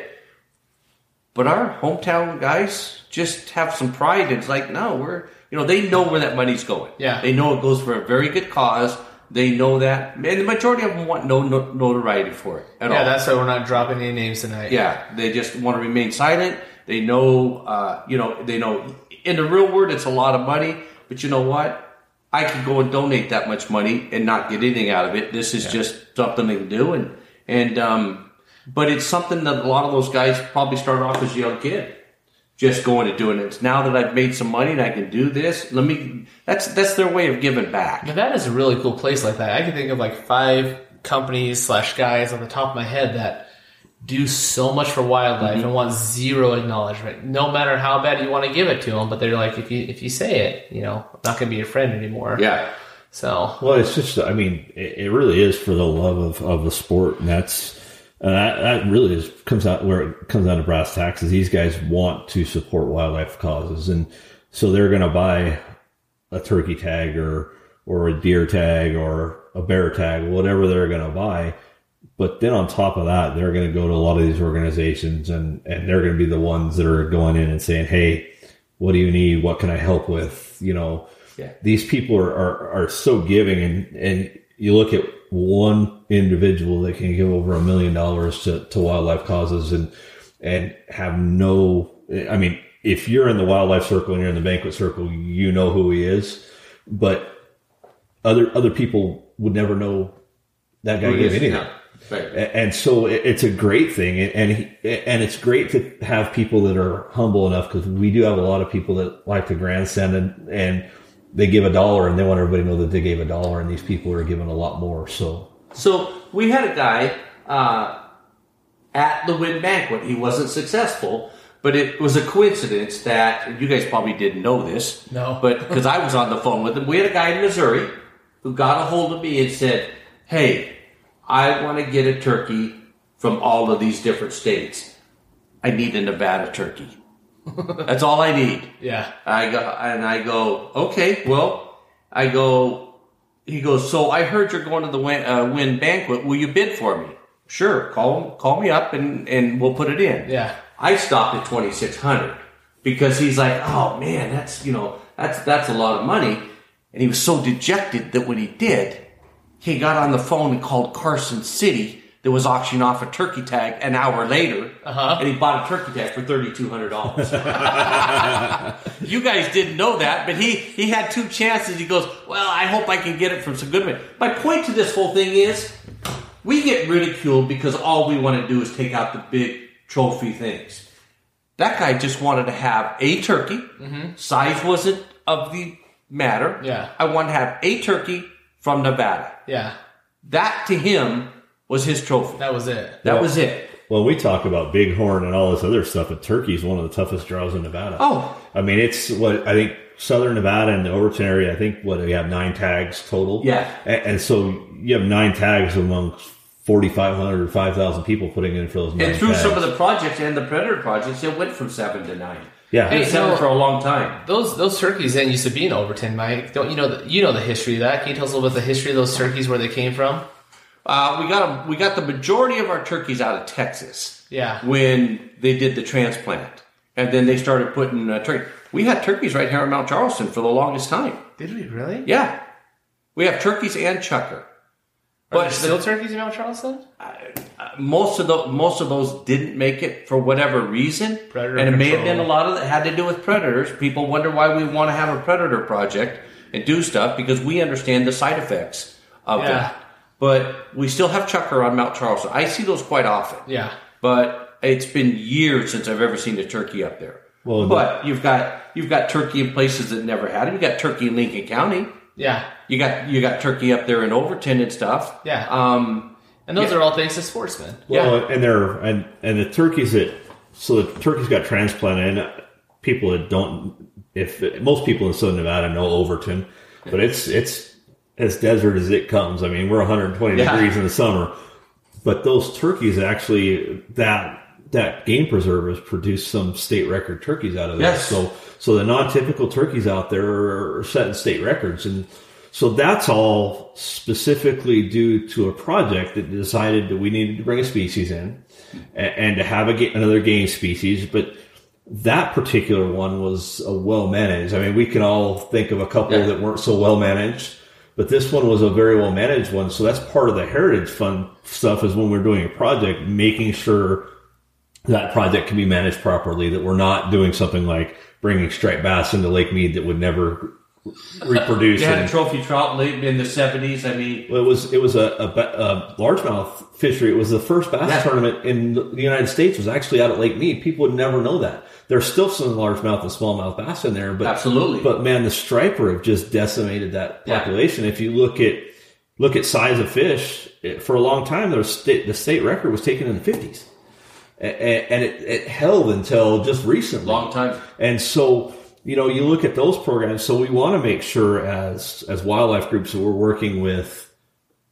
But our hometown guys just have some pride. It's like, no, we're, you know, they know where that money's going. Yeah. They know it goes for a very good cause. They know that. And the majority of them want no, no notoriety for it at yeah, all. Yeah, that's why we're not dropping any names tonight. Yeah. They just want to remain silent. They know, uh, you know, they know in the real world, it's a lot of money. But you know what? I could go and donate that much money and not get anything out of it. This is yeah. just something they can do. And, and um, but it's something that a lot of those guys probably started off as a young kid, just going and doing it. It's now that I've made some money and I can do this, let me, that's, that's their way of giving back. Now that is a really cool place like that. I can think of like five companies slash guys on the top of my head that do so much for wildlife mm-hmm. and want zero acknowledgement, no matter how bad you want to give it to them. But they're like, if you if you say it, you know, I'm not going to be your friend anymore. Yeah. So. Well, it's just, I mean, it, it really is for the love of, of the sport, and that's and that, that really is comes out where it comes down to brass tacks. Is these guys want to support wildlife causes, and so they're going to buy a turkey tag or or a deer tag or a bear tag, whatever they're going to buy. But then on top of that, they're going to go to a lot of these organizations and, and they're going to be the ones that are going in and saying, "Hey, what do you need? What can I help with?" You know, yeah. these people are, are, are so giving, and, and you look at one individual that can give over a million dollars to, to wildlife causes and, and have no, I mean, if you're in the wildlife circle and you're in the banquet circle, you know who he is, but other, other people would never know that guy gave anything. Right. And so it's a great thing. And he, and it's great to have people that are humble enough, because we do have a lot of people that like to grandstand, and, and they give a dollar and they want everybody to know that they gave a dollar, and these people are giving a lot more. So, so we had a guy uh, at the Wind Banquet. He wasn't successful, but it was a coincidence that you guys probably didn't know this. No. But because I was on the phone with him. We had a guy in Missouri who got a hold of me and said, hey, I want to get a turkey from all of these different states. I need a Nevada turkey. That's all I need. Yeah. I go, and I go, okay, well, I go, he goes, so I heard you're going to the Win, uh, Win Banquet. Will you bid for me? Sure. Call call me up and, and we'll put it in. Yeah. I stopped at twenty-six hundred dollars because he's like, oh man, that's, you know, that's, that's a lot of money. And he was so dejected that when he did, he got on the phone and called Carson City that was auctioning off a turkey tag an hour later, uh-huh. and he bought a turkey tag for thirty-two hundred dollars. You guys didn't know that, but he, he had two chances. He goes, well, I hope I can get it from some good men. My point to this whole thing is we get ridiculed because all we want to do is take out the big trophy things. That guy just wanted to have a turkey. Mm-hmm. Size wasn't of the matter. Yeah. I want to have a turkey from Nevada. Yeah. That to him was his trophy. That was it. That well, was it. Well, we talk about bighorn and all this other stuff, but turkey is one of the toughest draws in Nevada. Oh. I mean, it's what I think Southern Nevada and the Overton area, I think, what, we have nine tags total. Yeah. And, and so you have nine tags among forty-five hundred or five thousand people putting in for those nine tags. And through tags. Some of the projects and the Predator projects, it went from seven to nine. Yeah, hey, so no, for a long time. Those those turkeys then used to be in Overton, Mike. Don't you know? The, you know the history of that. Can you tell us a little bit of the history of those turkeys, where they came from? Uh, we got a, we got the majority of our turkeys out of Texas. Yeah, when they did the transplant, and then they started putting uh, turkey. We had turkeys right here in Mount Charleston for the longest time. Did we really? Yeah, we have turkeys and chucker. Are but there still the, turkeys in Mount Charleston? Uh, uh, most of the most of those didn't make it for whatever reason, predator and it control. May have been a lot of that had to do with predators. People wonder why we want to have a predator project and do stuff because we understand the side effects of yeah. that. But we still have chucker on Mount Charleston. I see those quite often. Yeah, but it's been years since I've ever seen a turkey up there. Well, but you've got you've got turkey in places that never had it. You got turkey in Lincoln County. Yeah. You got you got turkey up there in Overton and stuff. Yeah. Um, and those yeah. are all thanks to sportsmen. Well, yeah. and they're and, and the turkeys that so the turkeys got transplanted, and people that don't if most people in Southern Nevada know Overton, but it's it's as desert as it comes. I mean, we're one hundred twenty yeah. degrees in the summer. But those turkeys actually that that game preserve has produced some state record turkeys out of that. Yes. So so the non-typical turkeys out there are setting state records. And so that's all specifically due to a project that decided that we needed to bring a species in and, and to have a ga- another game species. But that particular one was a well-managed. I mean, we can all think of a couple yeah. that weren't so well-managed. But this one was a very well-managed one. So that's part of the Heritage Fund stuff is when we're doing a project, making sure that project can be managed properly, that we're not doing something like bringing striped bass into Lake Mead that would never reproduce. They had a trophy trout late in the seventies. I mean, well, it was it was a, a, a largemouth fishery. It was the first bass yeah. tournament in the United States was actually out at Lake Mead. People would never know that. There's still some largemouth and smallmouth bass in there, but absolutely. But man, the striper have just decimated that population. Yeah. If you look at look at size of fish, it, for a long time, there was st- the state record was taken in the fifties. And it, it held until just recently. Long time. And so, you know, you look at those programs. So we want to make sure as, as wildlife groups that we're working with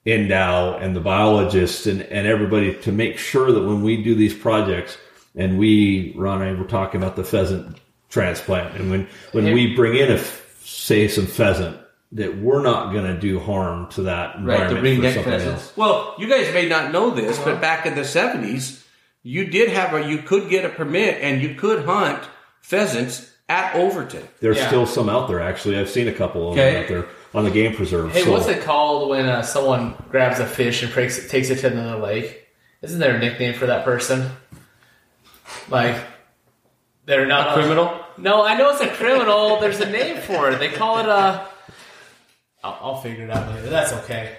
N D O W and the biologists and, and everybody to make sure that when we do these projects and we, Ron and I were talking about the pheasant transplant. And when, when yeah. we bring in, a say, some pheasant, that we're not going to do harm to that environment. Right, the ring-neck pheasants. Else. Well, you guys may not know this, but back in the seventies, you did have a, you could get a permit and you could hunt pheasants at Overton. There's yeah. still some out there, actually. I've seen a couple of okay. them out there on the game preserve. Hey, so. What's it called when uh, someone grabs a fish and takes it, takes it to another lake? Isn't there a nickname for that person? Like, they're not a criminal? A, no, I know it's a criminal. There's a name for it. They call it a. I'll, I'll figure it out later. That's okay.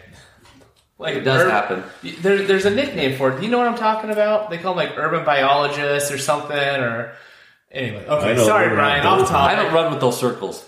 Like it does urban, happen. There, there's a nickname for it. Do you know what I'm talking about? They call them like urban biologists or something. Or anyway, okay. Sorry, Brian. Off topic. I don't run with those circles.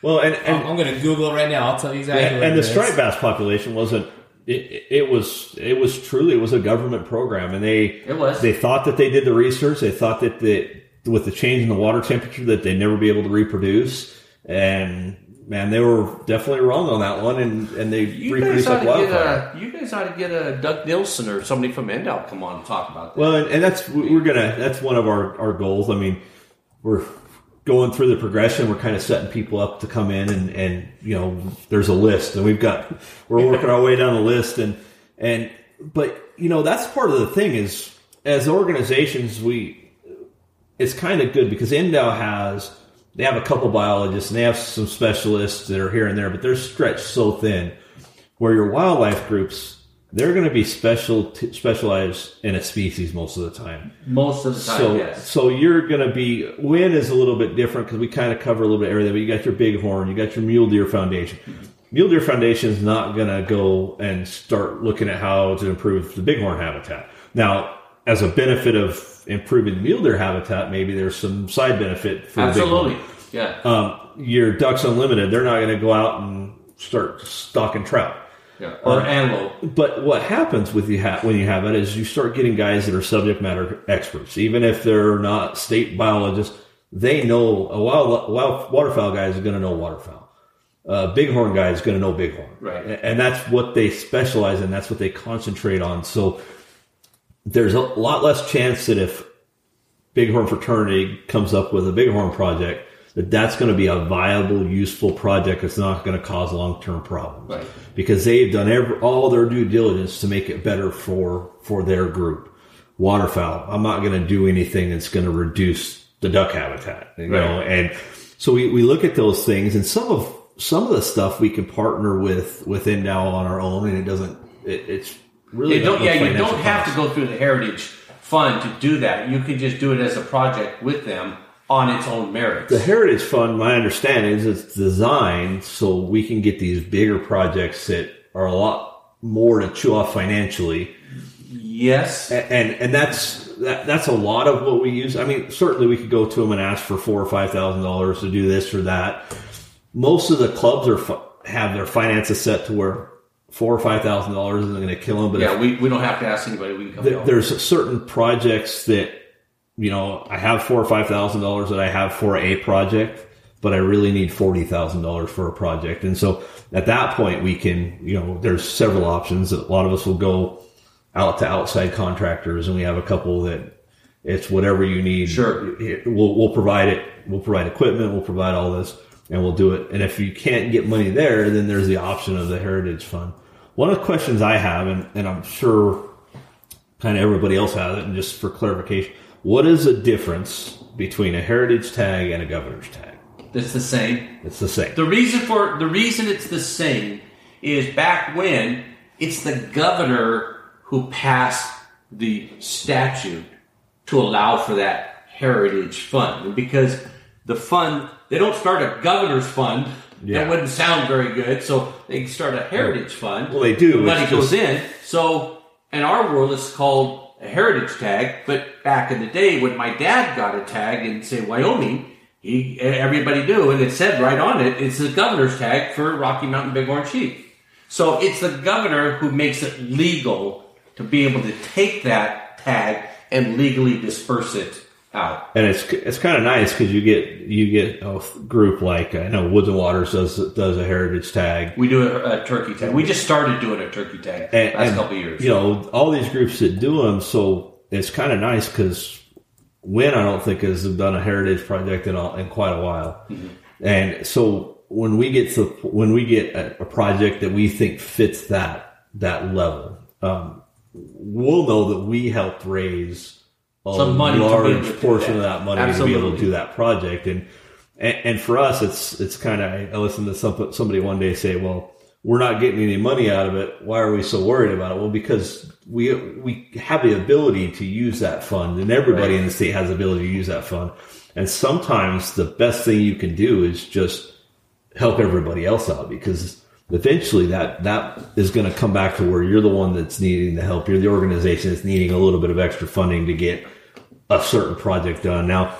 Well, and, and I'm going to Google it right now. I'll tell you exactly. And, what and it the is. Striped bass population wasn't. It, it was. It was truly. It was a government program, and they. It was. They thought that they did the research. They thought that the with the change in the water temperature that they'd never be able to reproduce, and. Man, they were definitely wrong on that one, and, and they you reproduced like wildfire. A, you guys ought to get a Doug Nielsen or somebody from N D O W come on and talk about that. Well, and, and that's we're gonna that's one of our, our goals. I mean, we're going through the progression. We're kind of setting people up to come in, and, and you know, there's a list, and we've got we're working our way down the list, and and but you know that's part of the thing is as organizations we it's kind of good because N D O W has. They have a couple biologists and they have some specialists that are here and there, but they're stretched so thin where your wildlife groups, they're going to be special t- specialized in a species most of the time. Most of the time, so, yes. So you're going to be, Wind is a little bit different because we kind of cover a little bit of everything, but you got your bighorn, you got your Mule Deer Foundation. Mule Deer Foundation is not going to go and start looking at how to improve the bighorn habitat. Now, as a benefit of improving mule deer habitat, maybe there's some side benefit for absolutely. The yeah. Um, your Ducks Unlimited, they're not going to go out and start stocking trout yeah. or um, antelope. But what happens with you ha- when you have it is you start getting guys that are subject matter experts, even if they're not state biologists. They know a wild, wild waterfowl guy is going to know waterfowl. Uh, bighorn guy is going to know bighorn, right? And that's what they specialize in. That's what they concentrate on. So. There's a lot less chance that if Bighorn Fraternity comes up with a Bighorn project, that that's going to be a viable, useful project that's not going to cause long-term problems. Right. Because they've done every, all their due diligence to make it better for, for their group. Waterfowl, I'm not going to do anything that's going to reduce the duck habitat. You right. know? And so we, we look at those things, and some of some of the stuff we can partner with within now on our own, and it doesn't it, – it's – Really, don't, yeah, you don't have costs. To go through the Heritage Fund to do that. You can just do it as a project with them on its own merits. The Heritage Fund, my understanding is it's designed so we can get these bigger projects that are a lot more to chew off financially. Yes, and and, and that's that, that's a lot of what we use. I mean, certainly we could go to them and ask for four or five thousand dollars to do this or that. Most of the clubs are have their finances set to where. Four or five thousand dollars isn't going to kill them. But yeah, we, we don't have to ask anybody. We can come. Th- there's certain projects that you know I have four or five thousand dollars that I have for a project, but I really need forty thousand dollars for a project. And so at that point, we can you know there's several options. A lot of us will go out to outside contractors, and we have a couple that it's whatever you need. Sure, we'll we'll provide it. We'll provide equipment. We'll provide all this. And we'll do it. And if you can't get money there, then there's the option of the Heritage Fund. One of the questions I have, and, and I'm sure kind of everybody else has it, and just for clarification, what is the difference between a heritage tag and a governor's tag? It's the same. It's the same. The reason for the reason it's the same is back when it's the governor who passed the statute to allow for that Heritage Fund. Because the fund... They don't start a governor's fund. Yeah. That wouldn't sound very good. So they start a heritage fund. Well, they do. Money goes in. So in our world, it's called a heritage tag. But back in the day, when my dad got a tag in, say, Wyoming, he everybody knew, and it said right on it, it's the governor's tag for Rocky Mountain Bighorn Sheep. So it's the governor who makes it legal to be able to take that tag and legally disperse it. Out. And it's it's kind of nice because you get you get a group like I know Woods and Waters does does a heritage tag. We do a, a turkey tag. We just started doing a turkey tag and, last and, couple of years. You know all these groups that do them, so it's kind of nice because Wynn I don't think has done a heritage project in all, in quite a while, mm-hmm. and so when we get to when we get a, a project that we think fits that that level, um, we'll know that we helped raise. Some money, large portion of that money Absolutely. To be able to do that project, and and, and for us, it's it's kind of. I listened to some, somebody one day say, "Well, we're not getting any money out of it. Why are we so worried about it?" Well, because we we have the ability to use that fund, and everybody right. in the state has the ability to use that fund. And sometimes the best thing you can do is just help everybody else out because eventually that that is going to come back to where you're the one that's needing the help. You're the organization that's needing a little bit of extra funding to get a certain project done. Now,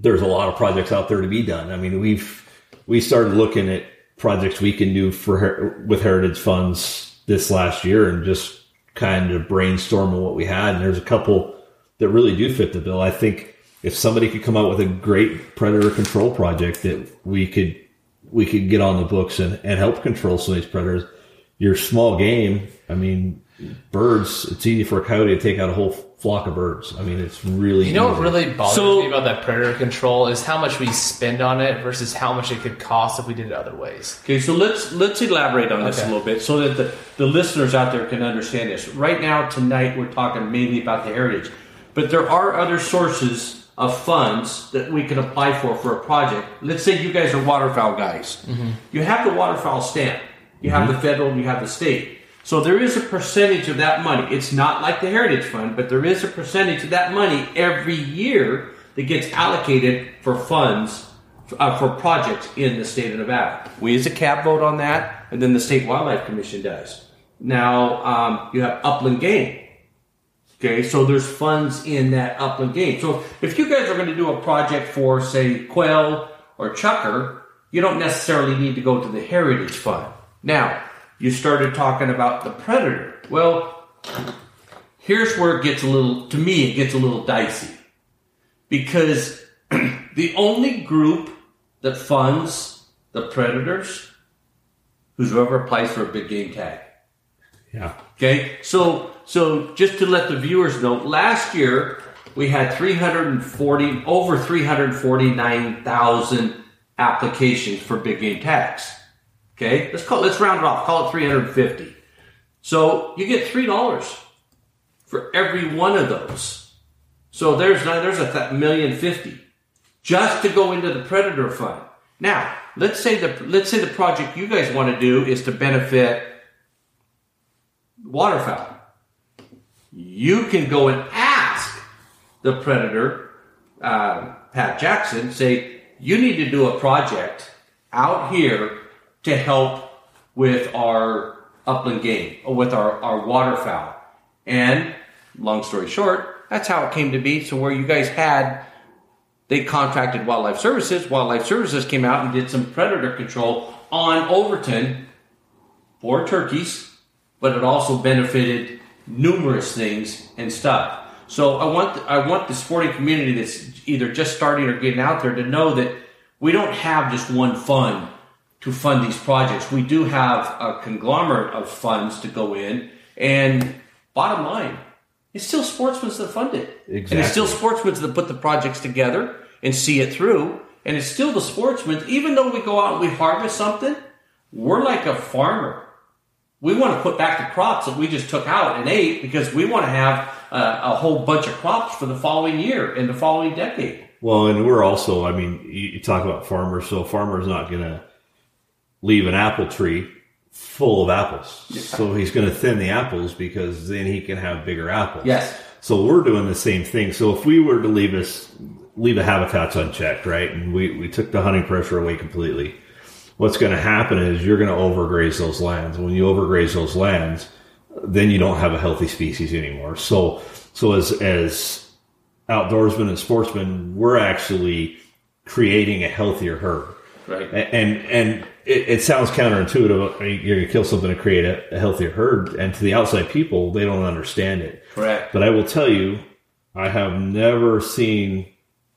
there's a lot of projects out there to be done. I mean, we've we started looking at projects we can do for with heritage funds this last year and just kind of brainstorming what we had. And there's a couple that really do fit the bill. I think if somebody could come out with a great predator control project that we could we could get on the books and, and help control some of these predators, your small game, I mean, birds, it's easy for a coyote to take out a whole flock of birds. I mean, it's really You know easy. What really bothers so, me about that predator control is how much we spend on it versus how much it could cost if we did it other ways. Okay, so let's let's elaborate on this okay. a little bit so that the, the listeners out there can understand this. Right now, tonight, we're talking mainly about the heritage. But there are other sources of funds that we can apply for for a project. Let's say you guys are waterfowl guys. Mm-hmm. You have the waterfowl stamp. You mm-hmm. have the federal and you have the state. So there is a percentage of that money. It's not like the Heritage Fund, but there is a percentage of that money every year that gets allocated for funds uh, for projects in the state of Nevada. We as a C A B vote on that, and then the State Wildlife Commission does. Now, um, you have upland game. Okay, so there's funds in that upland game. So if you guys are going to do a project for, say, quail or chukar, you don't necessarily need to go to the Heritage Fund. Now, you started talking about the predator. Well, here's where it gets a little, to me, it gets a little dicey. Because the only group that funds the predators is whoever applies for a big game tag. Yeah. Okay, so... So just to let the viewers know, last year we had three hundred forty over three hundred forty-nine thousand applications for big game tags. Okay, let's call let's round it off. Call it three hundred fifty. So you get three dollars for every one of those. So there's there's a th- million fifty just to go into the predator fund. Now let's say the let's say the project you guys want to do is to benefit waterfowl. You can go and ask the predator, uh, Pat Jackson, say, you need to do a project out here to help with our upland game, or with our, our waterfowl. And, long story short, that's how it came to be. So where you guys had, they contracted Wildlife Services. Wildlife Services came out and did some predator control on Overton for turkeys, but it also benefited numerous things and stuff. So I want the, I want the sporting community that's either just starting or getting out there to know that we don't have just one fund to fund these projects. We do have a conglomerate of funds to go in, and bottom line, it's still sportsmen's that fund it. Exactly. And it's still sportsmen's that put the projects together and see it through, and it's still the sportsmen. Even though we go out and we harvest something, we're like a farmer. We want to put back the crops that we just took out and ate because we want to have uh, a whole bunch of crops for the following year and the following decade. Well, and we're also, I mean, you talk about farmers, so a farmer's not going to leave an apple tree full of apples. Yeah. So he's going to thin the apples because then he can have bigger apples. Yes. So we're doing the same thing. So if we were to leave us, leave the habitats unchecked, right, and we, we took the hunting pressure away completely, what's going to happen is you're going to overgraze those lands. When you overgraze those lands, then you don't have a healthy species anymore. So, so as, as outdoorsmen and sportsmen, we're actually creating a healthier herd. Right. And, and it, it sounds counterintuitive. I mean, you're going to kill something to create a, a healthier herd. And to the outside people, they don't understand it. Correct. But I will tell you, I have never seen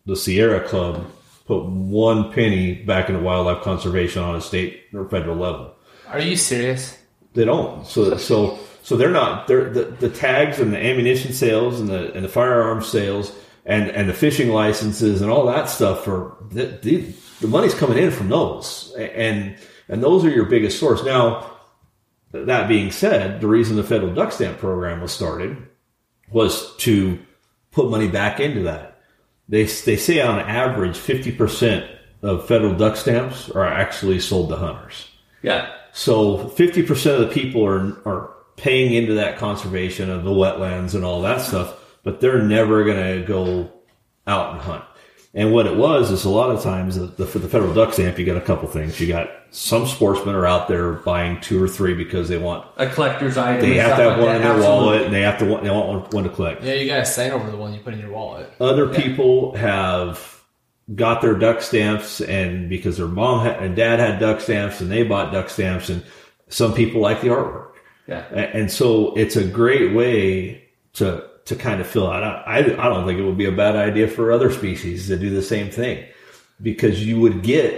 the Sierra Club put one penny back into wildlife conservation on a state or federal level. Are you serious? They don't. So, so, so they're not. They're the, the tags and the ammunition sales and the and the firearm sales and, and the fishing licenses and all that stuff are the, the, the money's coming in from those, and and those are your biggest source. Now, that being said, the reason the federal duck stamp program was started was to put money back into that. They they say on average fifty percent of federal duck stamps are actually sold to hunters. Yeah. So fifty percent of the people are are paying into that conservation of the wetlands and all that stuff, but they're never going to go out and hunt. And what it was is a lot of times the, the, for the federal duck stamp, you got a couple things. You got some sportsmen are out there buying two or three because they want a collector's item. They have to have one in their wallet, and they have to want they want one to collect. Yeah, you got to sign over the one you put in your wallet. Other yeah. people have got their duck stamps, and because their mom and dad had duck stamps, and they bought duck stamps, and some people like the artwork. Yeah, and so it's a great way to. to kind of fill out. I, I don't think it would be a bad idea for other species to do the same thing, because you would get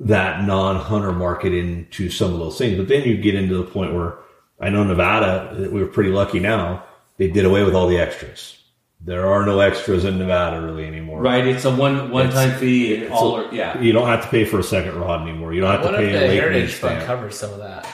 that non-hunter market into some of those things. But then you get into the point where I know Nevada, we were pretty lucky now, they did away with all the extras. There are no extras in Nevada really anymore. Right. It's a one, one-time one fee. And all. A, yeah. You don't have to pay for a second rod anymore. You don't have what to pay a late Heritage Fund covers some of that.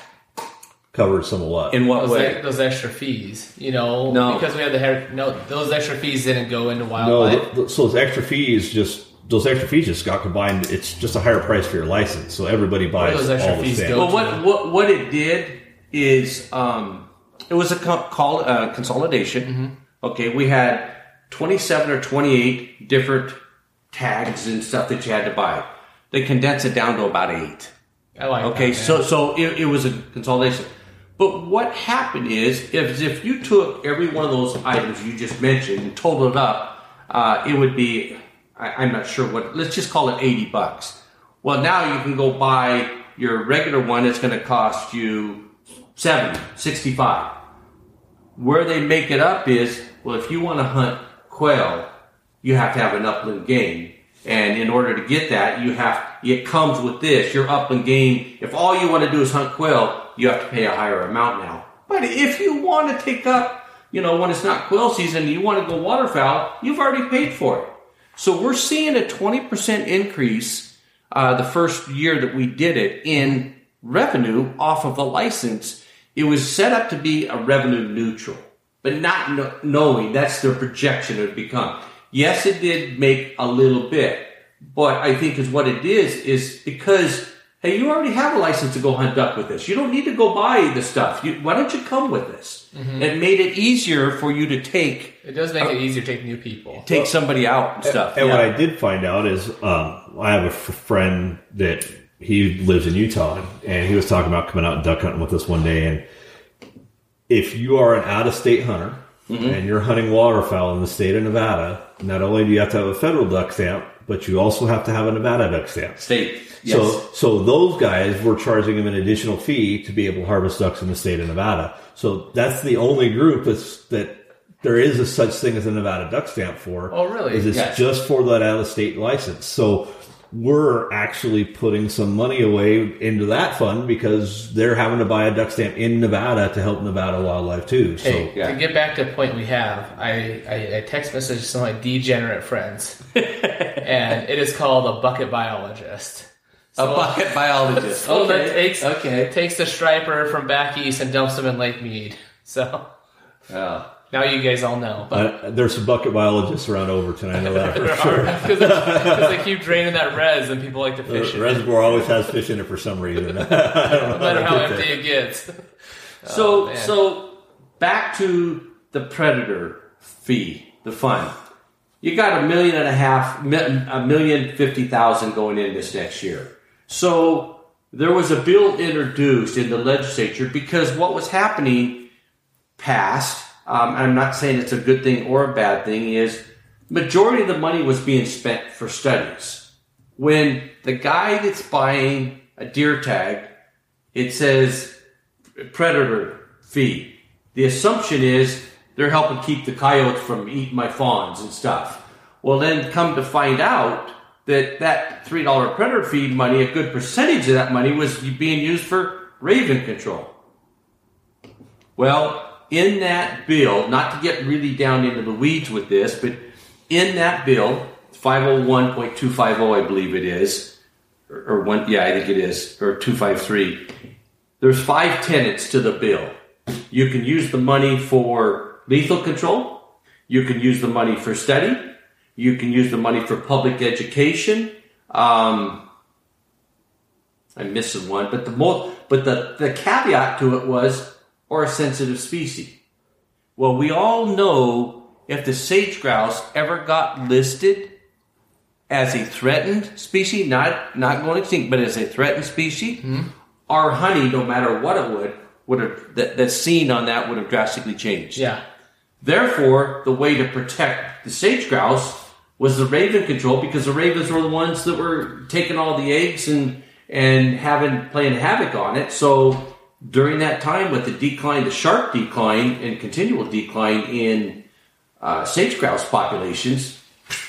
Covered some of what? In what those way? E- those extra fees, you know, no. because we have the hair. No, those extra fees didn't go into wildlife. No, the, so those extra fees just those extra fees just got combined. It's just a higher price for your license, so everybody buys those extra all the fees. Go well, what what what it did is um, it was a co- call uh, consolidation. Mm-hmm. Okay, we had twenty-seven or twenty-eight different tags and stuff that you had to buy. They condensed it down to about eight. I like okay, that, so so it, it was a consolidation. But what happened is, if, if you took every one of those items you just mentioned and totaled it up, uh, it would be, I, I'm not sure what, let's just call it eighty bucks. Well, now you can go buy your regular one. It's going to cost you seventy, sixty-five. Where they make it up is, well, if you want to hunt quail, you have to have an upland game. And in order to get that, you have, it comes with this, your upland game. If all you want to do is hunt quail, you have to pay a higher amount now. But if you want to take up, you know, when it's not quail season, you want to go waterfowl, you've already paid for it. So we're seeing a twenty percent increase uh, the first year that we did it in revenue off of a license. It was set up to be a revenue neutral, but not no- knowing that's their projection it would become. Yes, it did make a little bit, but I think is what it is, is because, hey, you already have a license to go hunt duck with this. You don't need to go buy the stuff. You, why don't you come with this? Mm-hmm. It made it easier for you to take. It does make uh, it easier to take new people. Take well, somebody out and stuff. And yeah. what I did find out is um, I have a friend that he lives in Utah, and he was talking about coming out and duck hunting with us one day. And if you are an out-of-state hunter, mm-hmm. and you're hunting waterfowl in the state of Nevada, not only do you have to have a federal duck stamp, but you also have to have a Nevada duck stamp. State, yes. So, so those guys were charging them an additional fee to be able to harvest ducks in the state of Nevada. So that's the only group that's, that there is a such thing as a Nevada duck stamp for. Oh, really? Is it's yes. just for that out-of-state license. So we're actually putting some money away into that fund because they're having to buy a duck stamp in Nevada to help Nevada wildlife too. So hey, yeah. to get back to a point we have, I, I, I text messaged some of my degenerate friends, and it is called a bucket biologist. So, a bucket biologist. So okay. that takes okay. takes the striper from back east and dumps them in Lake Mead. So. Oh. Now you guys all know. But. Uh, there's some bucket biologists around Overton. I know that for sure. Because they keep draining that res, and people like to fish the in it. The reservoir always has fish in it for some reason. I don't no matter how, how empty it gets. So, oh, so back to the predator fee, the fund. You got a million and a half, a million fifty thousand going in this next year. So there was a bill introduced in the legislature because what was happening passed. Um, I'm not saying it's a good thing or a bad thing, is majority of the money was being spent for studies. When the guy that's buying a deer tag, it says predator fee. The assumption is they're helping keep the coyotes from eating my fawns and stuff. Well, then come to find out that that three dollars predator fee money, a good percentage of that money was being used for raven control. Well, in that bill, not to get really down into the weeds with this, but in that bill, five oh one point two five oh, I believe it is, or, or one, yeah, I think it is, or two fifty-three, there's five tenets to the bill. You can use the money for lethal control. You can use the money for study. You can use the money for public education. Um, I'm missing one, but the most, but the, the caveat to it was, or a sensitive species. Well, we all know if the sage grouse ever got listed as a threatened species, not not going extinct, but as a threatened species, mm-hmm. our honey, no matter what it would, would have the, the scene on that would have drastically changed. Yeah. Therefore, the way to protect the sage grouse was the raven control, because the ravens were the ones that were taking all the eggs and and having playing havoc on it. So during that time, with the decline, the sharp decline and continual decline in uh, sage grouse populations,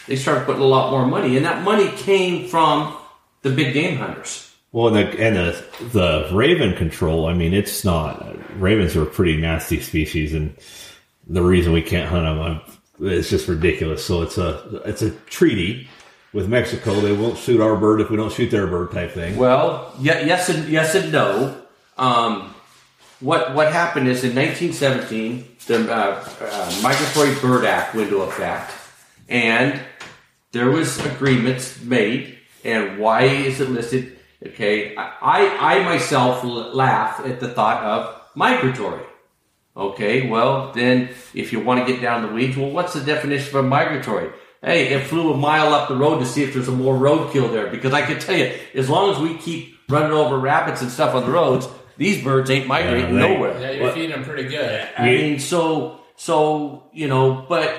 they started putting a lot more money, and that money came from the big game hunters. Well, and the, and the the raven control, I mean, it's not... Ravens are a pretty nasty species, and the reason we can't hunt them is just ridiculous. So it's a it's a treaty with Mexico. They won't shoot our bird if we don't shoot their bird type thing. Well, yeah, yes and yes and no. Um, what what happened is in nineteen seventeen, the uh, uh, Migratory Bird Act went into effect, and there was agreements made. And why is it listed... Okay, I, I myself laugh at the thought of migratory. Okay, well, then if you want to get down the weeds, well, what's the definition of migratory? Hey, it flew a mile up the road to see if there's a more roadkill there. Because I can tell you, as long as we keep running over rabbits and stuff on the roads, these birds ain't migrating yeah, they, nowhere. Yeah, you're but, feeding them pretty good. I yeah. mean, so, so you know, but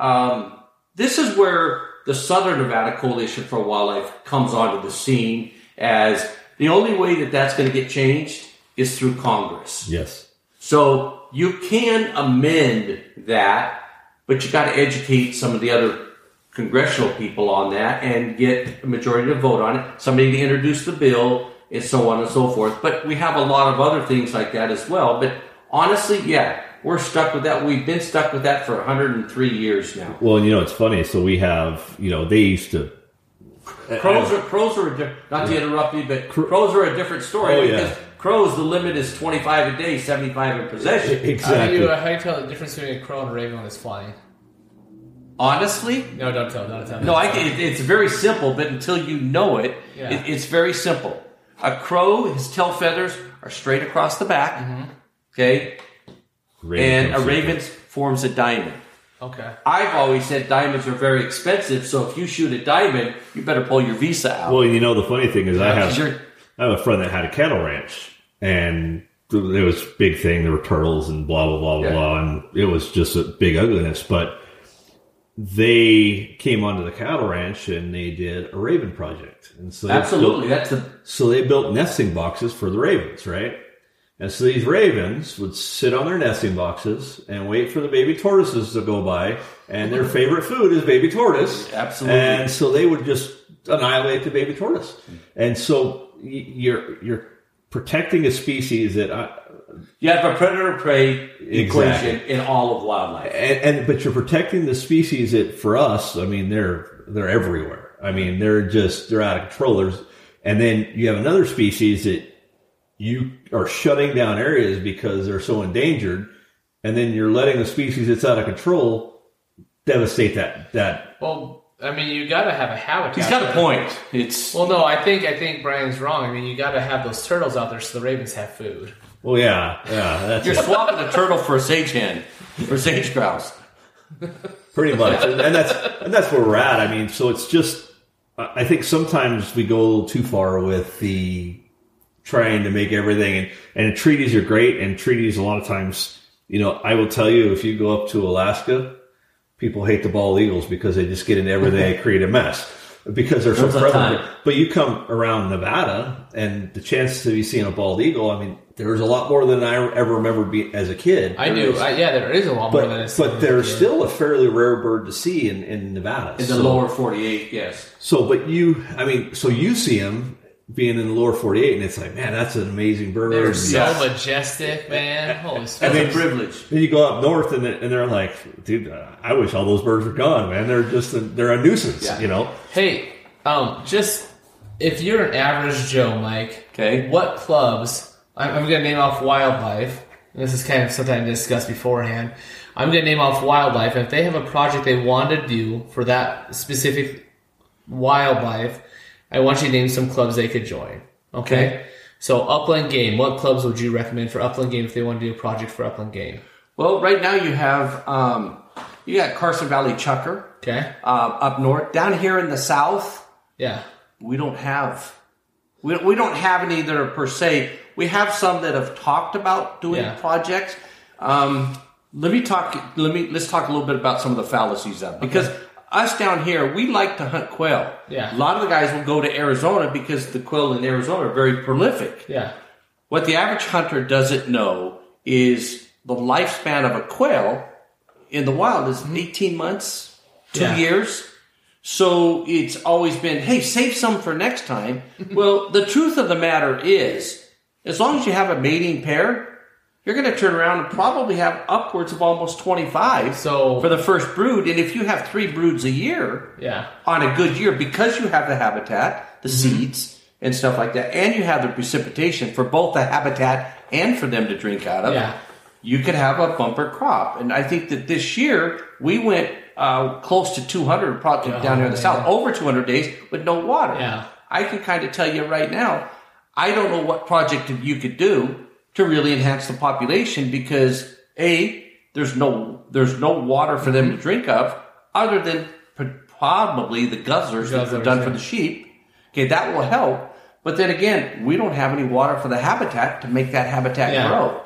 um, this is where the Southern Nevada Coalition for Wildlife comes onto the scene. As the only way that that's going to get changed is through Congress. Yes. So you can amend that, but you got to educate some of the other congressional people on that and get a majority to vote on it, somebody to introduce the bill, and so on and so forth. But we have a lot of other things like that as well. But honestly, yeah, we're stuck with that. We've been stuck with that for one hundred three years now. Well, and you know, it's funny. So we have, you know, they used to... Crows are, crows are a, not to interrupt you, but crows are a different story. Oh, yeah. Because crows, the limit is twenty-five a day, seventy-five in possession. Exactly. How do you, how do you tell the difference between a crow and a raven when it's flying? Honestly? No, don't tell. Don't tell. No, I can, it, it's very simple, but until you know it, yeah. it, it's very simple. A crow, his tail feathers are straight across the back, mm-hmm. okay? Raven and a raven forms a diamond. Okay. I've always said diamonds are very expensive, so if you shoot a diamond, you better pull your visa out. Well, you know, the funny thing is, yeah, I have you're... I have a friend that had a cattle ranch, and it was a big thing. There were turtles and blah, blah, blah, yeah. blah, and it was just a big ugliness. But they came onto the cattle ranch, and they did a raven project. And so Absolutely. Built, That's the... So they built nesting boxes for the ravens, right? And so these ravens would sit on their nesting boxes and wait for the baby tortoises to go by, and their favorite food is baby tortoise. Absolutely. And so they would just annihilate the baby tortoise. And so you're you're protecting a species that I, you have a predator prey exactly. equation in all of wildlife. And, and but you're protecting the species that for us, I mean, they're they're everywhere. I mean, they're just they're out of control. There's, and then you have another species that you are shutting down areas because they're so endangered, and then you're letting the species that's out of control devastate that. that. Well, I mean, you got to have a habitat. He's got a point. It's well, no, I think I think Brian's wrong. I mean, you got to have those turtles out there so the ravens have food. Well, yeah, yeah. That's you're it. Swapping a turtle for a sage hen, for sage grouse, pretty much, and, and that's and that's where we're at. I mean, so it's just I think sometimes we go a little too far with the. Trying to make everything and, and treaties are great, and treaties a lot of times, you know, I will tell you, if you go up to Alaska, people hate the bald eagles because they just get into everything and create a mess because they're so prevalent. But you come around Nevada, and the chances of you seeing a bald eagle, I mean, there's a lot more than I ever remember being as a kid. I do, I, yeah, there is a lot but, more than. But there's still a fairly rare bird to see in, in Nevada. In so, the lower forty-eight, yes. So, but you, I mean, so you see them. Being in the lower forty-eight, and it's like, man, that's an amazing bird. They're so yes. majestic, man. Holy stuff. That's a privilege. Then you go up north, and and they're like, dude, I wish all those birds were gone, man. They're just a, they're a nuisance, yeah. you know. Hey, um, just if you're an average Joe, Mike, okay, what clubs? I'm, I'm going to name off wildlife. And this is kind of something I discussed beforehand. I'm going to name off wildlife, and if they have a project they want to do for that specific wildlife. I want you to name some clubs they could join. Okay? okay? So Upland Game, what clubs would you recommend for Upland Game if they want to do a project for Upland Game? Well, right now you have um, You got Carson Valley Chucker. Okay. Uh, up north. Down here in the south. Yeah. We don't have... We, we don't have any that are per se. We have some that have talked about doing yeah. projects. Um, let me talk. Let me let's talk a little bit about some of the fallacies of it. Because okay. us down here, we like to hunt quail. Yeah. A lot of the guys will go to Arizona because the quail in Arizona are very prolific. Yeah. What the average hunter doesn't know is the lifespan of a quail in the wild is eighteen months, two yeah. years. So it's always been, hey, save some for next time. Well, the truth of the matter is, as long as you have a mating pair, you're going to turn around and probably have upwards of almost twenty-five so, for the first brood. And if you have three broods a year yeah. on a good year, because you have the habitat, the mm-hmm. seeds and stuff like that, and you have the precipitation for both the habitat and for them to drink out of, yeah. you could have a bumper crop. And I think that this year we went... Uh, close to two hundred probably oh, down here in the man. South, over two hundred days with no water. Yeah. I can kind of tell you right now, I don't know what project you could do to really enhance the population because A, there's no there's no water for them mm-hmm. to drink of other than probably the guzzlers, guzzlers that were done yeah. for the sheep. Okay, that will yeah. help. But then again, we don't have any water for the habitat to make that habitat yeah. grow.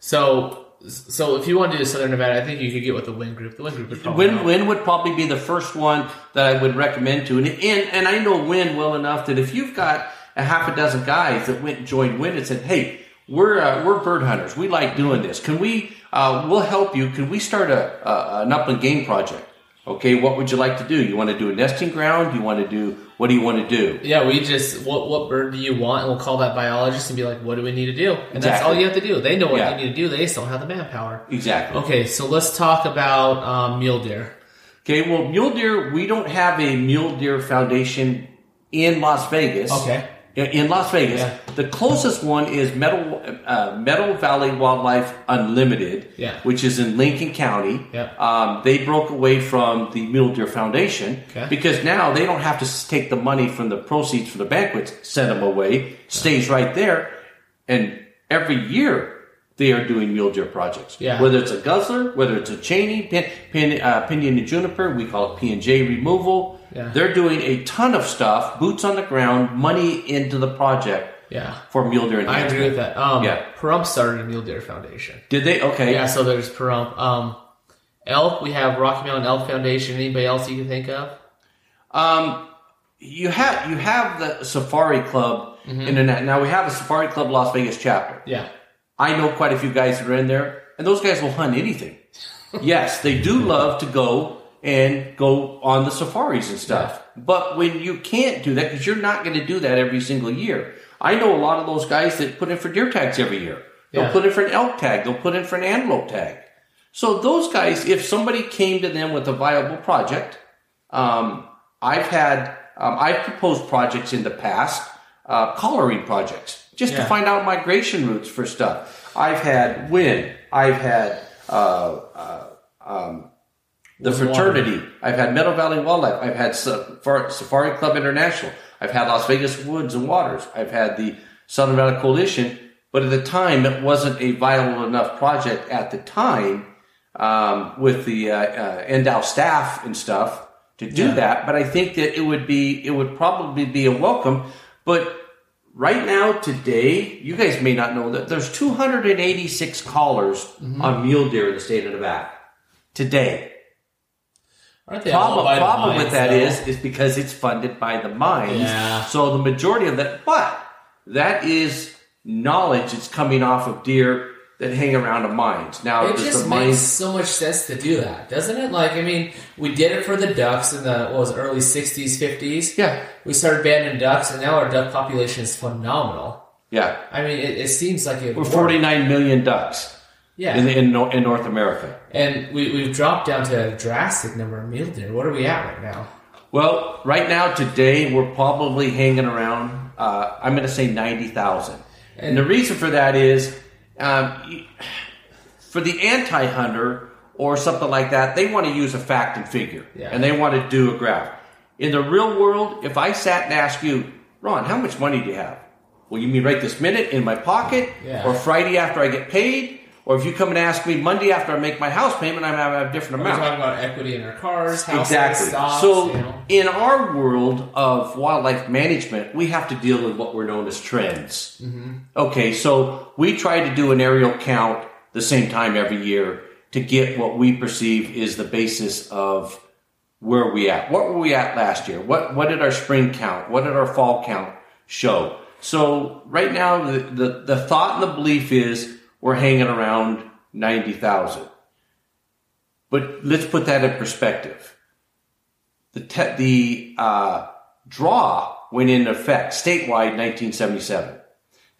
So... So if you want to do Southern Nevada, I think you could get with the Wind Group. The Wind Group would probably Wind, Wind would probably be the first one that I would recommend to. And, and and I know Wind well enough that if you've got a half a dozen guys that went and joined Wind and said, hey, we're uh, we're bird hunters. We like doing this. Can we, uh, we'll help you. Can we start a, a an upland game project? Okay, what would you like to do? You want to do a nesting ground? You want to do, what do you want to do? Yeah, we just, what what bird do you want? And we'll call that biologist and be like, what do we need to do? And exactly. that's all you have to do. They know what yeah. you need to do. They still have the manpower. Exactly. Okay, so let's talk about um, mule deer. Okay, well, mule deer, we don't have a mule deer foundation in Las Vegas. Okay. In Las Vegas. Yeah. The closest one is Meadow, uh, Meadow Valley Wildlife Unlimited, yeah. which is in Lincoln County. Yeah. Um, they broke away from the Mule Deer Foundation okay. because now they don't have to take the money from the proceeds for the banquets, send them away, stays right there. And every year they are doing mule deer projects, yeah. whether it's a guzzler, whether it's a Cheney, pin, pin, uh, pinion and juniper, we call it P and J removal. Yeah. They're doing a ton of stuff, boots on the ground, money into the project. Yeah, for mule deer. I agree with that. Um, yeah, Pahrump started a Mule Deer Foundation. Did they? Okay. Yeah, so there's Pahrump. Um, elk, we have Rocky Mountain Elk Foundation. Anybody else you can think of? Um, you have you have the Safari Club mm-hmm. Internet. Now we have a Safari Club Las Vegas chapter. Yeah, I know quite a few guys that are in there, and those guys will hunt anything. Yes, they do love to go and go on the safaris and stuff. Yeah. But when you can't do that, because you're not going to do that every single year. I know a lot of those guys that put in for deer tags every year. They'll yeah. put in for an elk tag. They'll put in for an antelope tag. So those guys, if somebody came to them with a viable project, um, I've had, um, I've proposed projects in the past, uh, collaring projects, just yeah. to find out migration routes for stuff. I've had Wind. I've had uh, uh, um, the Fraternity. Water. I've had Meadow Valley Wildlife. I've had Safari Club International. I've had Las Vegas Woods and Waters. I've had the Southern Battle Coalition. But at the time, it wasn't a viable enough project at the time um, with the uh, uh, N D O W staff and stuff to do yeah. that. But I think that it would be, it would probably be a welcome. But right now, today, you guys may not know that there's two hundred eighty-six callers mm-hmm. on mule deer in the state of Nevada today. The problem, problem mines, with that though? is is because it's funded by the mines. Yeah. So the majority of that, but that is knowledge that's coming off of deer that hang around the mines. Now it just the mines- makes so much sense to do that, doesn't it? Like, I mean, we did it for the ducks in the what was it, early sixties, fifties. Yeah, we started banning ducks, and now our duck population is phenomenal. Yeah, I mean, it, it seems like it. We're forty-nine million ducks. Yeah, in, in in North America, and we we've dropped down to a drastic number of mule deer. What are we at right now? Well, right now today we're probably hanging around. Uh, I'm going to say ninety thousand, and the reason for that is um, for the anti-hunter or something like that, they want to use a fact and figure, yeah. and they want to do a graph. In the real world, if I sat and asked you, Ron, how much money do you have? Well, you mean right this minute in my pocket, yeah. or Friday after I get paid? Or if you come and ask me Monday after I make my house payment, I'm going to have a different amount. We're talking about equity in our cars, houses, exactly. Stocks, so you know. In our world of wildlife management, we have to deal with what were known as trends. Mm-hmm. Okay, so we try to do an aerial count the same time every year to get what we perceive is the basis of where are we at. What were we at last year? What, what did our spring count? What did our fall count show? So right now, the, the, the thought and the belief is, we're hanging around ninety thousand. But let's put that in perspective. The te- the uh, draw went into effect statewide in nineteen seventy-seven.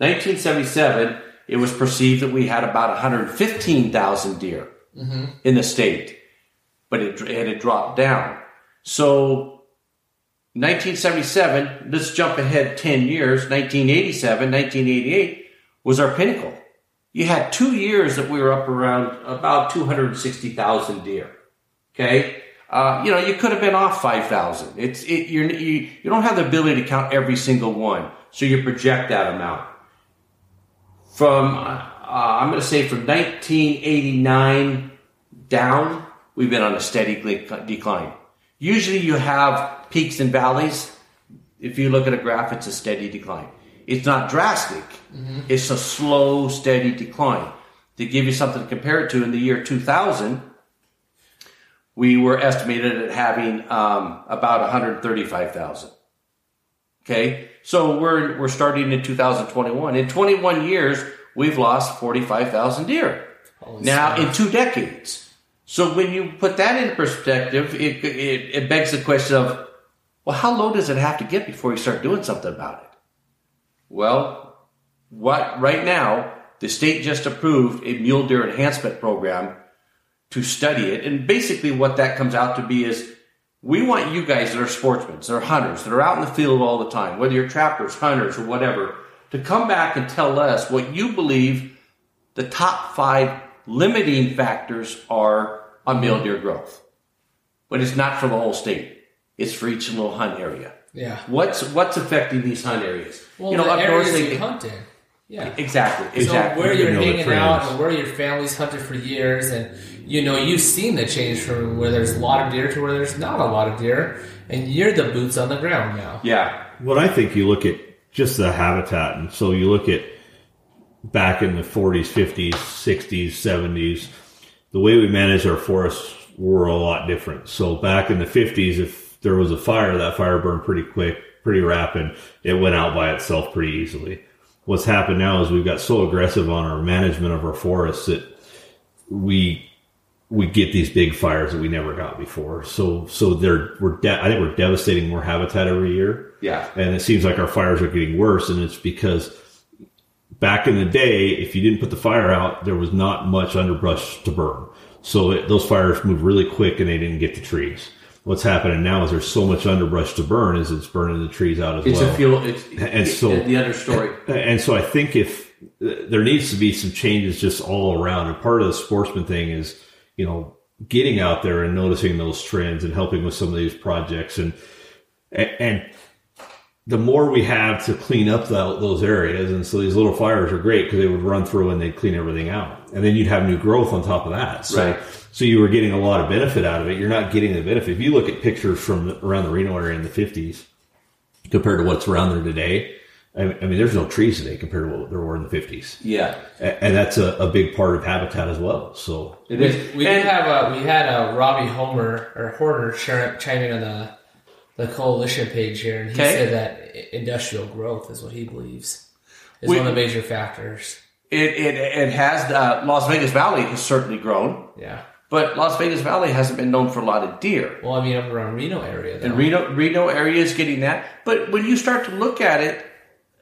nineteen seventy-seven, it was perceived that we had about one hundred fifteen thousand deer mm-hmm. in the state, but it, it had dropped down. So nineteen seventy-seven, let's jump ahead ten years, nineteen eighty-seven, nineteen eighty-eight was our pinnacle. You had two years that we were up around about two hundred sixty thousand deer. Okay, uh, you know, you could have been off five thousand. It's it you're, you you don't have the ability to count every single one, so you project that amount. From uh, I'm going to say from nineteen eighty-nine down, we've been on a steady decline. Usually, you have peaks and valleys. If you look at a graph, it's a steady decline. It's not drastic. Mm-hmm. It's a slow, steady decline. To give you something to compare it to, in the year two thousand, we were estimated at having um, about one hundred thirty-five thousand. Okay, so we're we're starting in two thousand twenty-one. In twenty-one years, we've lost forty-five thousand deer. Holy now smart. In two decades. So when you put that into perspective, it, it it begs the question of, well, how low does it have to get before you start doing something about it? Well, what right now, the state just approved a mule deer enhancement program to study it. And basically what that comes out to be is we want you guys that are sportsmen, that are hunters, that are out in the field all the time, whether you're trappers, hunters, or whatever, to come back and tell us what you believe the top five limiting factors are on mule deer growth. But it's not for the whole state. It's for each little hunt area. Yeah. What's what's affecting these hunt areas? Well, you know, the up areas north, they, you hunt in. Yeah. Exactly. Exactly. So where you're hanging out and where your family's hunted for years, and you know, you've seen the change from where there's a lot of deer to where there's not a lot of deer, and you're the boots on the ground now. Yeah. Well, I think you look at just the habitat, and so you look at back in the forties, fifties, sixties, seventies, the way we managed our forests were a lot different. So back in the fifties, if there was a fire, that fire burned pretty quick, pretty rapid. It went out by itself pretty easily. What's happened now is we've got so aggressive on our management of our forests that we we get these big fires that we never got before. So so they're we're de- I think we're devastating more habitat every year. Yeah, and it seems like our fires are getting worse, and it's because back in the day, if you didn't put the fire out, there was not much underbrush to burn. So it, those fires moved really quick, and they didn't get to trees. What's happening now is there's so much underbrush to burn is it's burning the trees out as it's well. It's a fuel. It's and so, the other story. And so I think if there needs to be some changes just all around. And part of the sportsman thing is, you know, getting out there and noticing those trends and helping with some of these projects. And, and the more we have to clean up the, those areas. And so these little fires are great because they would run through and they'd clean everything out. And then you'd have new growth on top of that. So, right. So you were getting a lot of benefit out of it. You're not getting the benefit. If you look at pictures from around the Reno area in the fifties compared to what's around there today, I mean, there's no trees today compared to what there were in the fifties. Yeah. And that's a, a big part of habitat as well. So it is. We, we did have a, we had a Robbie Homer or Horner chiming on the the coalition page here, and he okay. said that industrial growth is what he believes is we, one of the major factors. It it it has. The Las Vegas Valley has certainly grown. Yeah. But Las Vegas Valley hasn't been known for a lot of deer. Well, I mean, up around Reno area. Though. And Reno Reno area is getting that. But when you start to look at it,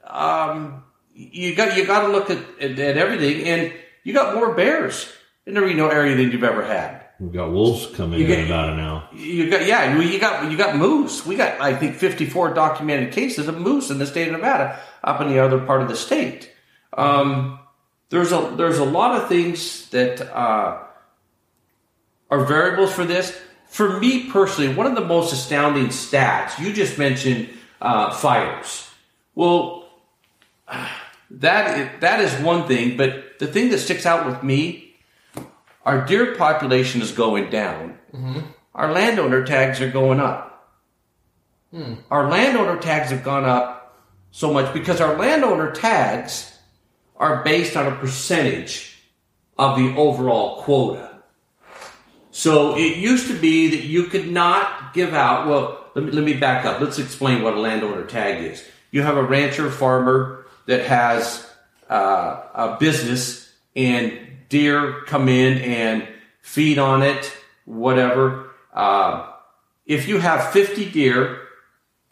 um, you got you got to look at, at, at everything. And you got more bears in the Reno area than you've ever had. We've got wolves coming in about an hour. You got yeah. You got you got moose. We got I think fifty-four documented cases of moose in the state of Nevada, up in the other part of the state. Um, there's a there's a lot of things that. Uh, Are variables for this. For me personally, one of the most astounding stats, you just mentioned uh, fires. Well, that is, that is one thing, but the thing that sticks out with me, our deer population is going down. Mm-hmm. Our landowner tags are going up. Hmm. Our landowner tags have gone up so much because our landowner tags are based on a percentage of the overall quota. So it used to be that you could not give out, well, let me, let me back up. Let's explain what a landowner tag is. You have a rancher, farmer that has uh, a business and deer come in and feed on it, whatever. Uh, if you have fifty deer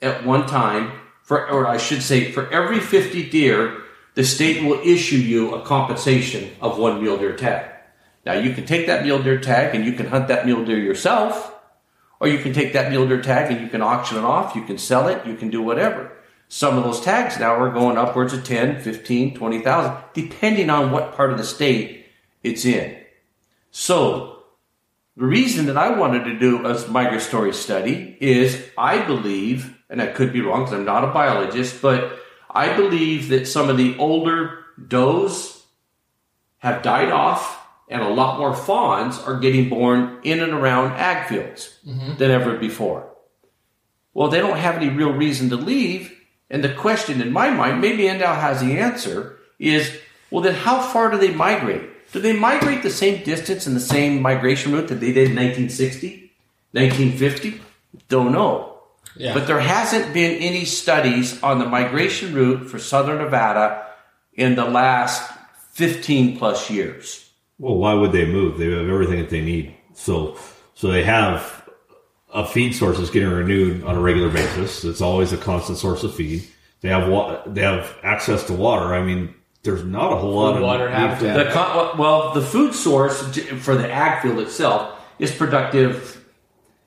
at one time, for, or I should say for every fifty deer, the state will issue you a compensation of one mule deer tag. Now, you can take that mule deer tag and you can hunt that mule deer yourself, or you can take that mule deer tag and you can auction it off, you can sell it, you can do whatever. Some of those tags now are going upwards of ten, fifteen, twenty thousand, depending on what part of the state it's in. So, the reason that I wanted to do a migratory study is I believe, and I could be wrong because I'm not a biologist, but I believe that some of the older does have died off and a lot more fawns are getting born in and around ag fields mm-hmm. than ever before. Well, they don't have any real reason to leave. And the question in my mind, maybe N D O W has the answer, is, well, then how far do they migrate? Do they migrate the same distance and the same migration route that they did in nineteen sixty, nineteen fifty? Don't know. Yeah. But there hasn't been any studies on the migration route for southern Nevada in the last fifteen plus years. Well, why would they move? They have everything that they need. So so they have a feed source that's getting renewed on a regular basis. It's always a constant source of feed. They have wa- they have access to water. I mean, there's not a whole food, lot of water habitat. Con- well, the food source for the ag field itself is productive,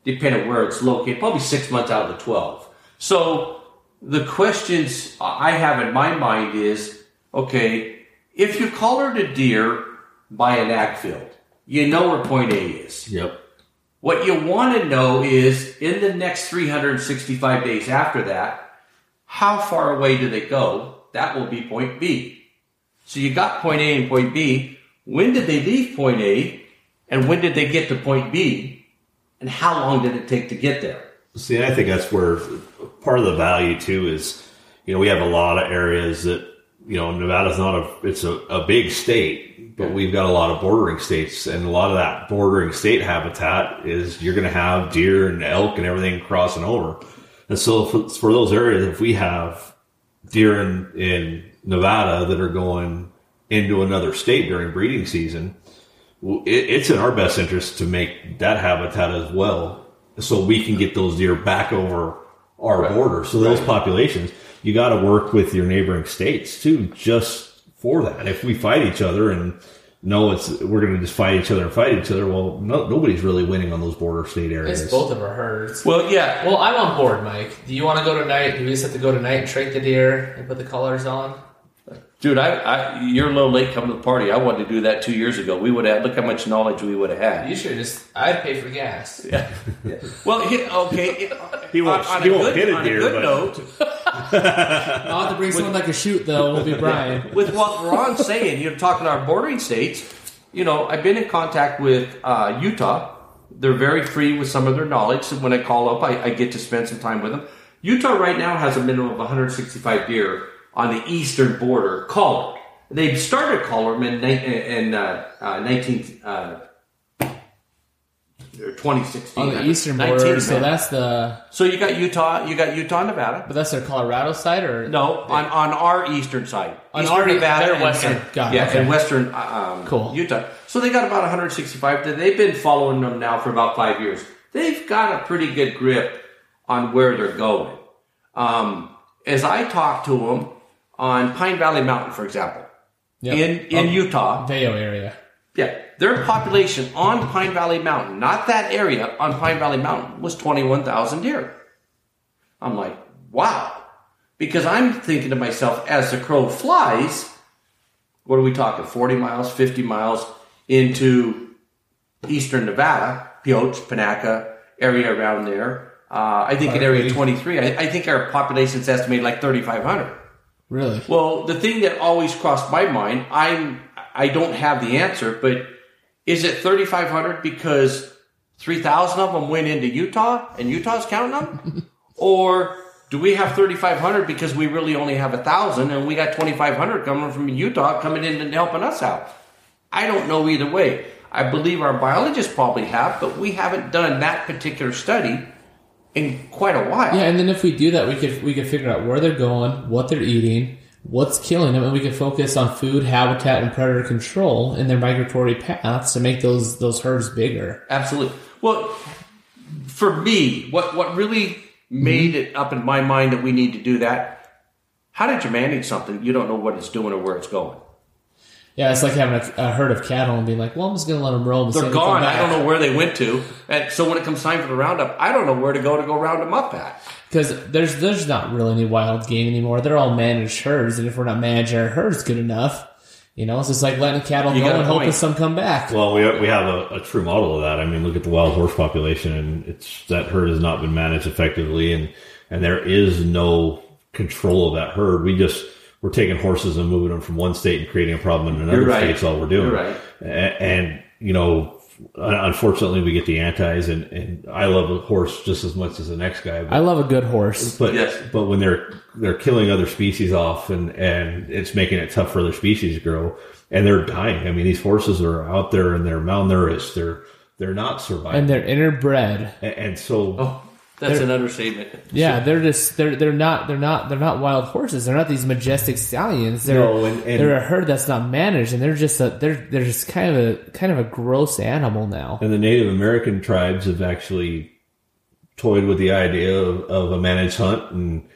depending on where it's located, probably six months out of the twelve. So the questions I have in my mind is, okay, if you collared a deer by an ag field, you know where point A is. Yep. What you want to know is, in the next three hundred sixty-five days after that, how far away do they go? That will be point B. So you got point A and point B. When did they leave point A, and when did they get to point B, and how long did it take to get there? See, and I think that's where part of the value, too, is, you know, we have a lot of areas that, you know, Nevada's not a, it's a, a big state, but we've got a lot of bordering states, and a lot of that bordering state habitat is you're going to have deer and elk and everything crossing over. And so for, for those areas, if we have deer in, in Nevada that are going into another state during breeding season, it's in our best interest to make that habitat as well, so we can get those deer back over our right. border. So those right. populations, you got to work with your neighboring states too, just for that. If we fight each other and no, it's we're going to just fight each other and fight each other. Well, no, nobody's really winning on those border state areas. It's both of our herds. Well, yeah. Well, I'm on board, Mike. Do you want to go tonight? Do we just have to go tonight and trade the deer and put the collars on? Dude, I, I you're a little late coming to the party. I wanted to do that two years ago. We would have look how much knowledge we would have had. You should just. I'd pay for gas. Yeah. yeah. Well, okay. He won't. On, on he a won't good, hit a deer. On a good but... note. I'll have to bring someone with, that can shoot, though. It'll be Brian. With what Ron's saying, you're talking our bordering states. You know, I've been in contact with uh, Utah. They're very free with some of their knowledge. So when I call up, I, I get to spend some time with them. Utah right now has a minimum of one hundred sixty-five deer on the eastern border collared. They started collared in, in uh, uh, nineteen uh, twenty sixteen. On the eastern border, so that's the... So you got Utah, you got Utah, Nevada. But that's their Colorado side, or... No, on, on our eastern side. On eastern our Nevada and western. And, God, yeah, okay. and western um, cool. Utah. So they got about one hundred sixty-five. They've been following them now for about five years. They've got a pretty good grip on where they're going. Um, as I talk to them on Pine Valley Mountain, for example, yep. in, in um, Utah... Vail area. Yeah, their population on Pine Valley Mountain, not that area, on Pine Valley Mountain was twenty-one thousand deer. I'm like, wow. Because I'm thinking to myself, as the crow flies, what are we talking, forty miles, fifty miles into eastern Nevada, Pioche, Panaca, area around there. Uh, I think in area twenty-three, I, I think our population is estimated like thirty-five hundred. Really? Well, the thing that always crossed my mind, I'm... I don't have the answer, but is it thirty-five hundred because three thousand of them went into Utah and Utah's counting them? Or do we have thirty-five hundred because we really only have one thousand and we got twenty-five hundred coming from Utah coming in and helping us out? I don't know either way. I believe our biologists probably have, but we haven't done that particular study in quite a while. Yeah, and then if we do that, we could we could figure out where they're going, what they're eating, what's killing them, and we can focus on food, habitat, and predator control in their migratory paths to make those those herds bigger. Absolutely. Well, for me, what, what really made mm-hmm. it up in my mind that we need to do that, how did you manage something you don't know what it's doing or where it's going? Yeah, it's like having a, a herd of cattle and being like, well, I'm just going to let them roam. They're gone. I don't know where they went to. And so when it comes time for the roundup, I don't know where to go to go round them up at. Because there's there's not really any wild game anymore. They're all managed herds. And if we're not managing our herds good enough, you know, it's just like letting cattle you go and hoping some come back. Well, we we have a, a true model of that. I mean, look at the wild horse population. And it's that herd has not been managed effectively. And, and there is no control of that herd. We just... We're taking horses and moving them from one state and creating a problem in another right. state. That's all we're doing. Right. And, and, you know, unfortunately, we get the antis, and, and I love a horse just as much as the next guy. But, I love a good horse. But yes. but when they're they're killing other species off, and, and it's making it tough for other species to grow, and they're dying. I mean, these horses are out there, and they're malnourished. They're, they're not surviving. And they're interbred. And, and so... Oh. That's they're, an understatement. Yeah, they're just they're they're not they're not they're not wild horses. They're not these majestic stallions. They're no, and, and, they're a herd that's not managed, and they're just a, they're they're just kind of a kind of a gross animal now. And the Native American tribes have actually toyed with the idea of, of a managed hunt, and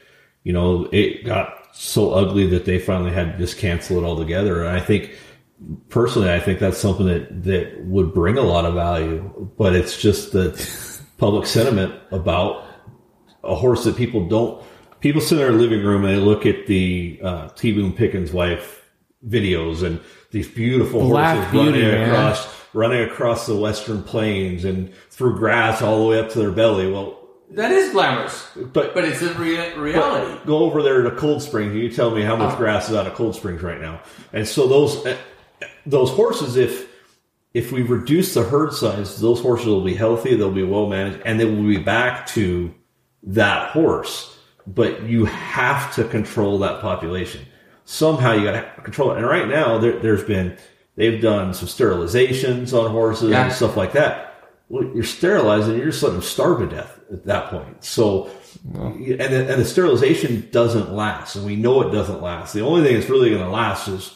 you know it got so ugly that they finally had to just cancel it altogether. And I think personally, I think that's something that that would bring a lot of value, but it's just that. Public sentiment about a horse that people don't people sit in their living room and they look at the uh, T. Boone Pickens' wife videos and these beautiful Black horses beauty, running man. across running across the Western Plains and through grass all the way up to their belly. Well, that is glamorous, but but it's in rea- reality. Go over there to Cold Springs and you tell me how much oh. grass is out of Cold Springs right now. And so those uh, those horses, if If we reduce the herd size, those horses will be healthy, they'll be well managed, and they will be back to that horse. But you have to control that population. Somehow you got to control it. And right now, there, there's been, they've done some sterilizations on horses yeah. and stuff like that. Well, you're sterilizing, you're just letting them starve to death at that point. So, no. and, the, and the sterilization doesn't last, and we know it doesn't last. The only thing that's really going to last is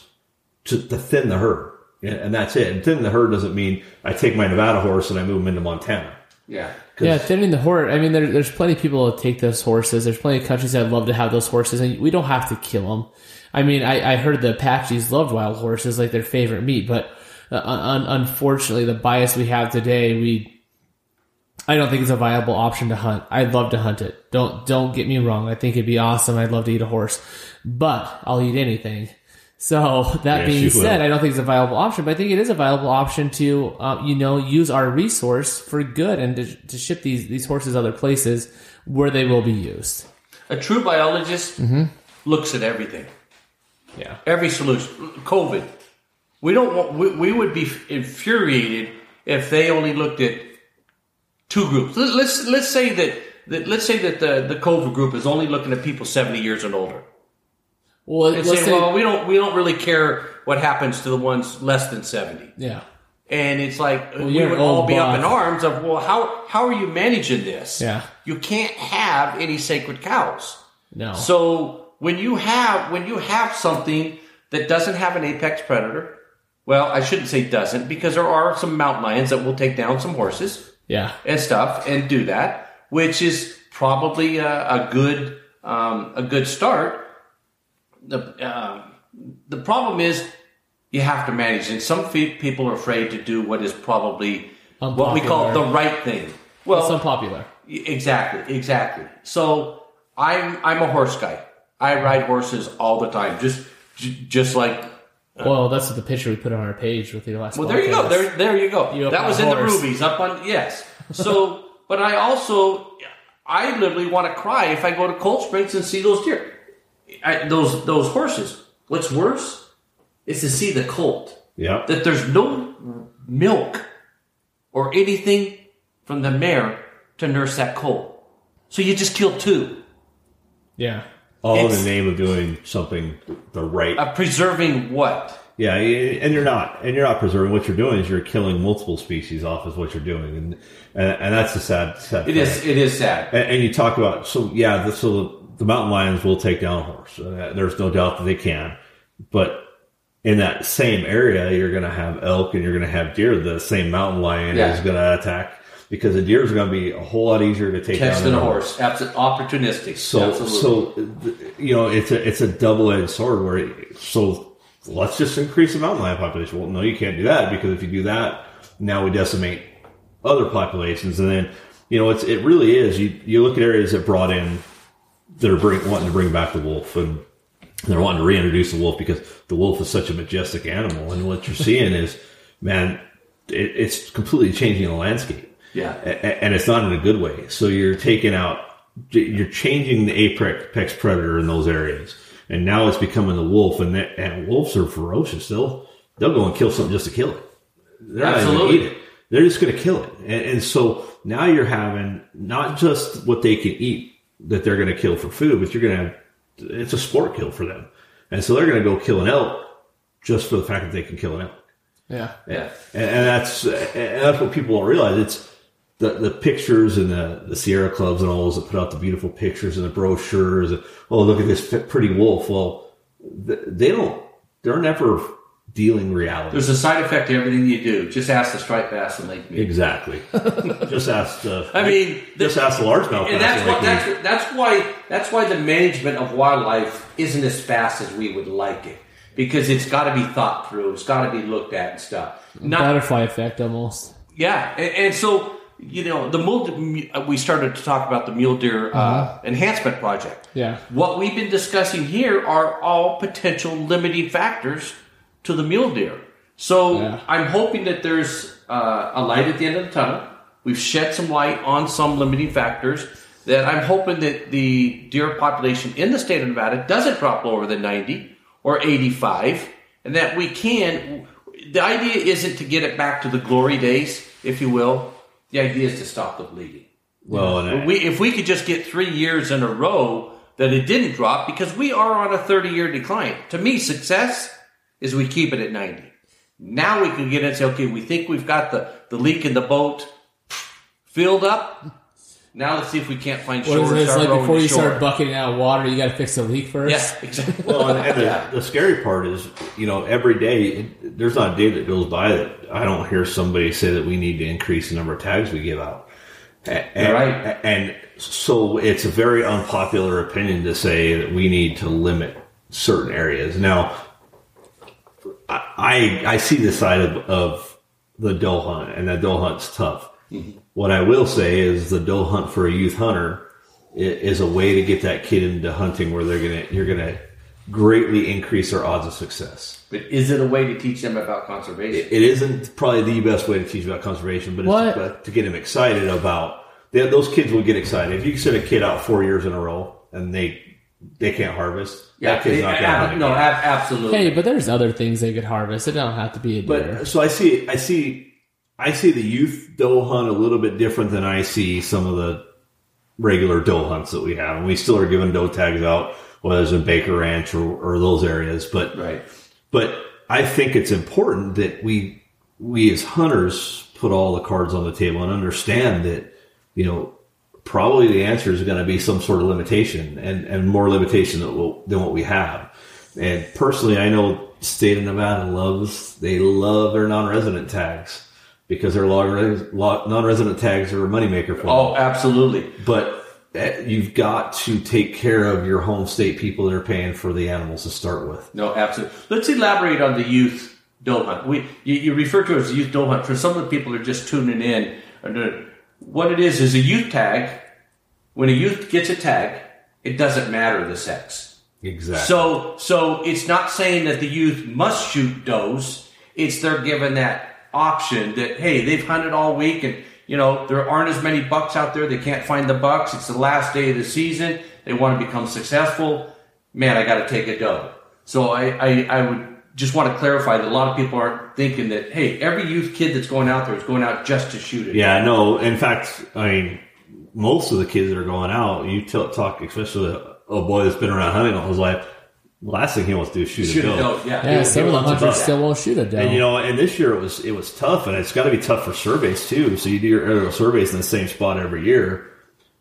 to, to thin the herd. And that's it. And thinning the herd doesn't mean I take my Nevada horse and I move him into Montana. Yeah. Yeah, thinning the herd. I mean, there, there's plenty of people that take those horses. There's plenty of countries that love to have those horses, and we don't have to kill them. I mean, I, I heard the Apaches loved wild horses like their favorite meat, but uh, un, unfortunately, the bias we have today, we I don't think it's a viable option to hunt. I'd love to hunt it. Don't don't get me wrong. I think it'd be awesome. I'd love to eat a horse, but I'll eat anything. So that yes, being said, will. I don't think it's a viable option, but I think it is a viable option to, uh, you know, use our resource for good and to, to ship these, these horses other places where they will be used. A true biologist mm-hmm. looks at everything. Yeah. Every solution. COVID. We don't want, we, we would be infuriated if they only looked at two groups. Let's, let's say that, that let's say that the, the COVID group is only looking at people seventy years and older. Well, and say, say, well, we don't we don't really care what happens to the ones less than seventy. Yeah, and it's like well, we would all be block. up in arms of, well, how how are you managing this? Yeah, you can't have any sacred cows. No. So when you have when you have something that doesn't have an apex predator, well, I shouldn't say doesn't, because there are some mountain lions that will take down some horses. Yeah, and stuff and do that, which is probably a, a good um, a good start. The uh, the problem is you have to manage, and some f- people are afraid to do what is probably unpopular. What we call the right thing. Well, it's unpopular. Exactly, exactly. So I'm I'm a horse guy. I ride horses all the time, just j- just like. Uh, well, that's the picture we put on our page with the last. Well, podcast. There you go. There, there you go. You that was in horse. The movies up on yes. So, but I also I literally want to cry if I go to Cold Springs and see those deer. I, those those horses. What's worse is to see the colt. yeah. that there's no milk or anything from the mare to nurse that colt. So you just kill two. Yeah. All it's, in the name of doing something the right... Uh, preserving what? Yeah, and you're not. And you're not preserving. What you're doing is you're killing multiple species off is what you're doing. And and, and that's a sad, sad It is, It is sad. And, and you talk about... So, yeah, the, so the mountain lions will take down a horse. Uh, there's no doubt that they can. But in that same area, you're going to have elk and you're going to have deer. The same mountain lion yeah. is going to attack... Because the deer is going to be a whole lot easier to take Test down than a horse. horse. Absolutely opportunistic. So, Absolutely. so you know, it's a it's a double edged sword. Where it, so let's just increase the mountain lion population. Well, no, you can't do that because if you do that, now we decimate other populations. And then you know, it's it really is. You you look at areas that brought in, they're bring, wanting to bring back the wolf, and they're wanting to reintroduce the wolf because the wolf is such a majestic animal. And what you're seeing is, man, it, it's completely changing the landscape. Yeah, and it's not in a good way. So you're taking out, you're changing the apex predator in those areas, and now it's becoming the wolf. And that, and wolves are ferocious. They'll they'll go and kill something just to kill it. They're Absolutely. not even gonna eat it. They're just going to kill it. And, and so now you're having not just what they can eat that they're going to kill for food, but you're going to have it's a sport kill for them. And so they're going to go kill an elk just for the fact that they can kill an elk. Yeah, yeah. And, and that's and that's what people don't realize. It's The the pictures and the, the Sierra clubs and all those that put out the beautiful pictures and the brochures. And, oh, look at this pretty wolf. Well, they don't, they're never dealing reality. There's a side effect to everything you do. Just ask the striped bass in Lake Mead. Exactly. just ask the, I mean, the, just ask the largemouth and bass that's in Lake Mead. What, that's, that's why, that's why the management of wildlife isn't as fast as we would like it. Because it's got to be thought through. It's got to be looked at and stuff. Not, butterfly effect almost. Yeah. And, and so, You know, the mule, we started to talk about the mule deer uh, uh-huh. enhancement project. Yeah. What we've been discussing here are all potential limiting factors to the mule deer. So yeah. I'm hoping that there's uh, a light at the end of the tunnel. We've shed some light on some limiting factors that I'm hoping that the deer population in the state of Nevada doesn't drop lower than ninety or eighty-five, and that we can. The idea isn't to get it back to the glory days, if you will. The idea is to stop the bleeding. Well, and I, we, if we could just get three years in a row that it didn't drop, because we are on a thirty-year decline. To me, success is we keep it at ninety. Now we can get in and say, okay, we think we've got the, the leak in the boat filled up. Now let's see if we can't find shore. What is it? It's like before you start bucketing out of water, you got to fix the leak first? Yeah, exactly. Well, and, and the, the scary part is, you know, every day, there's not a day that goes by that I don't hear somebody say that we need to increase the number of tags we give out. And, right. And so it's a very unpopular opinion to say that we need to limit certain areas. Now, I I see the side of, of the doe hunt, and that doe hunt's tough. Mm-hmm. What I will say is the doe hunt for a youth hunter is a way to get that kid into hunting where they're gonna you're gonna greatly increase their odds of success. But is it a way to teach them about conservation? It, it isn't probably the best way to teach about conservation, but what? It's uh, to get them excited about. They, those kids will get excited if you set a kid out four years in a row and they they can't harvest. Yeah, that kid's it, not gonna hunt. No, again. Absolutely. Hey, but there's other things they could harvest. It don't have to be a deer. But so I see, I see. I see the youth doe hunt a little bit different than I see some of the regular doe hunts that we have. And we still are giving doe tags out, whether it's in Baker Ranch or, or those areas. But right. but I think it's important that we we as hunters put all the cards on the table and understand that, you know, probably the answer is going to be some sort of limitation and, and more limitation than what, than what we have. And personally, I know the state of Nevada loves, they love their non-resident tags. Because their non-resident tags are a moneymaker for them. Oh, absolutely. But you've got to take care of your home state people that are paying for the animals to start with. No, absolutely. Let's elaborate on the youth doe hunt. We, you, you refer to it as youth doe hunt. For some of the people that are just tuning in, what it is is a youth tag. When a youth gets a tag, it doesn't matter the sex. Exactly. So, so it's not saying that the youth must shoot does. It's they're given that option that, hey, they've hunted all week and, you know, there aren't as many bucks out there. They can't find the bucks. It's the last day of the season. They want to become successful. Man, I got to take a doe. So I, I, I would just want to clarify that a lot of people aren't thinking that, hey, every youth kid that's going out there is going out just to shoot it. Yeah, no. In fact, I mean, most of the kids that are going out, you t- talk, especially a boy that's been around hunting all his life, last thing he wants to do is shoot, shoot a doe. Yeah, yeah, yeah, some of the hunters still won't shoot a doe. And you know, and this year it was it was tough, and it's got to be tough for surveys too. So you do your aerial surveys in the same spot every year.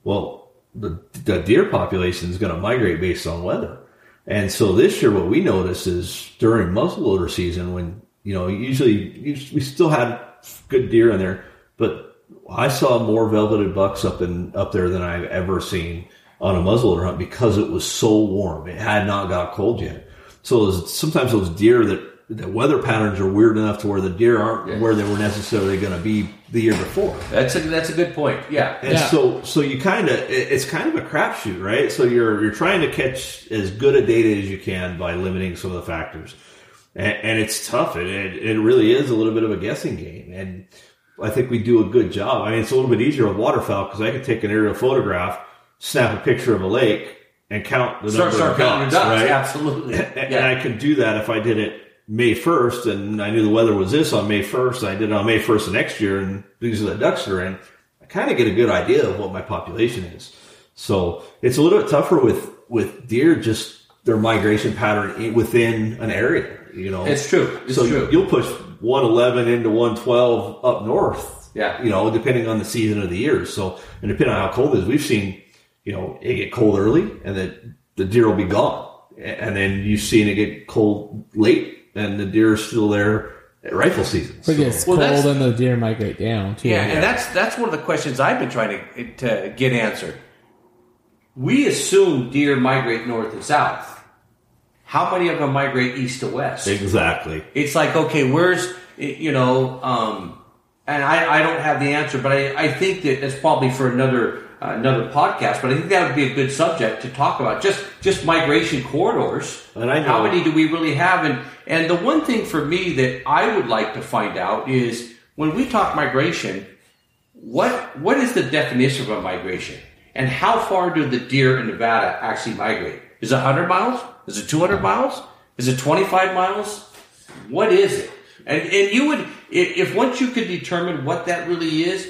Well, the, the deer population is going to migrate based on weather. And so this year, what we noticed is during muzzleloader season, when, you know, usually we still had good deer in there, but I saw more velveted bucks up in up there than I've ever seen on a muzzleloader hunt because it was so warm. It had not got cold yet. So it was, sometimes those deer that the weather patterns are weird enough to where the deer aren't yeah. where they were necessarily going to be the year before. That's a, that's a good point. Yeah. And yeah. so, so you kind of, it's kind of a crapshoot, right? So you're, you're trying to catch as good a data as you can by limiting some of the factors. And, and it's tough. It, it, it really is a little bit of a guessing game. And I think we do a good job. I mean, it's a little bit easier with waterfowl because I can take an aerial photograph, snap a picture of a lake and count the start, number start of counting ducks, your ducks, right? Absolutely. And, yeah. and I could do that if I did it May first, and I knew the weather was this on May first, and I did it on May first of next year, and these are the ducks that are in. I kind of get a good idea of what my population is. So it's a little bit tougher with, with deer, just their migration pattern within an area, you know. It's true. It's so true. You'll push one eleven into one twelve up north, yeah. you know, depending on the season of the year. So, and depending on how cold it is, we've seen, you know, it get cold early, and then the deer will be gone. And then you've seen it get cold late, and the deer are still there at rifle season. But it's so. well, cold and the deer migrate down too. Yeah, and that's that's one of the questions I've been trying to, to get answered. We assume deer migrate north and south. How many of them migrate east to west? Exactly. It's like, okay, where's, you know, um, and I, I don't have the answer, but I, I think that it's probably for another uh, another podcast, but I think that would be a good subject to talk about. Just just migration corridors. And I know. How many do we really have? And, and the one thing for me that I would like to find out is when we talk migration, what what is the definition of a migration? And how far do the deer in Nevada actually migrate? Is it one hundred miles? Is it two hundred miles? Is it twenty-five miles? What is it? And and you would, if once you could determine what that really is,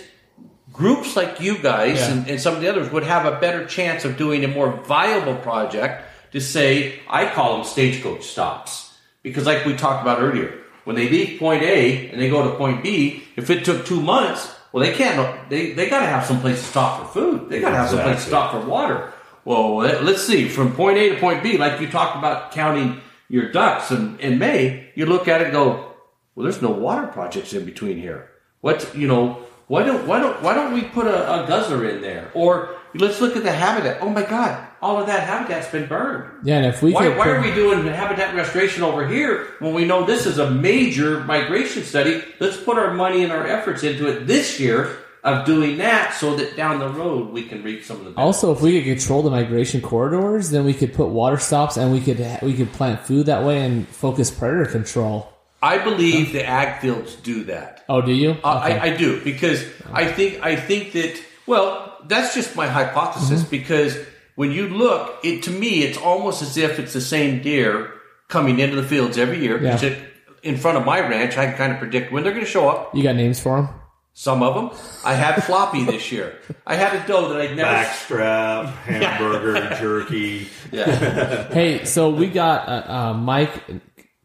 groups like you guys yeah. and, and some of the others would have a better chance of doing a more viable project to say, I call them stagecoach stops. Because like we talked about earlier, when they leave point A and they go to point B, if it took two months, well, they can't, they, they got to have some place to stop for food. They got to have some place to stop for water. Well, let's see, from point A to point B, like you talked about counting your ducks in, in May, you look at it and go, well, there's no water projects in between here. What, you know, Why don't why don't why don't we put a, a guzzler in there? Or let's look at the habitat. Oh my God, all of that habitat's been burned. Yeah, and if we why, could why put, are we doing habitat restoration over here when we know this is a major migration study? Let's put our money and our efforts into it this year of doing that, so that down the road we can reap some of the benefits. Also, if we could control the migration corridors, then we could put water stops, and we could we could plant food that way and focus predator control. I believe the ag fields do that. Oh, do you? Okay. I, I do, because I think I think that, well, that's just my hypothesis, mm-hmm. because when you look, it to me, it's almost as if it's the same deer coming into the fields every year. Yeah. Just in front of my ranch, I can kind of predict when they're going to show up. You got names for them? Some of them. I had floppy this year. I had a doe that I'd never... Backstrap, hamburger, jerky. Yeah. Hey, so we got uh, uh, Mike...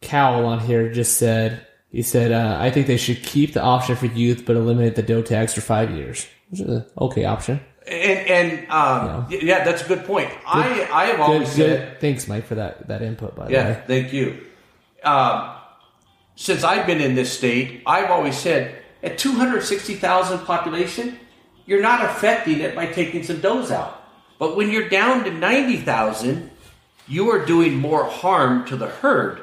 Cowell on here just said, he said, uh, I think they should keep the option for youth, but eliminate the doe tags for five years. Which is an okay option. And, and um, you know. yeah, that's a good point. Good, I, I have always good, said... Good. Thanks, Mike, for that, that input, by yeah, the way. Yeah, thank you. Um, since I've been in this state, I've always said, at two hundred sixty thousand population, you're not affecting it by taking some does out. But when you're down to ninety thousand, you are doing more harm to the herd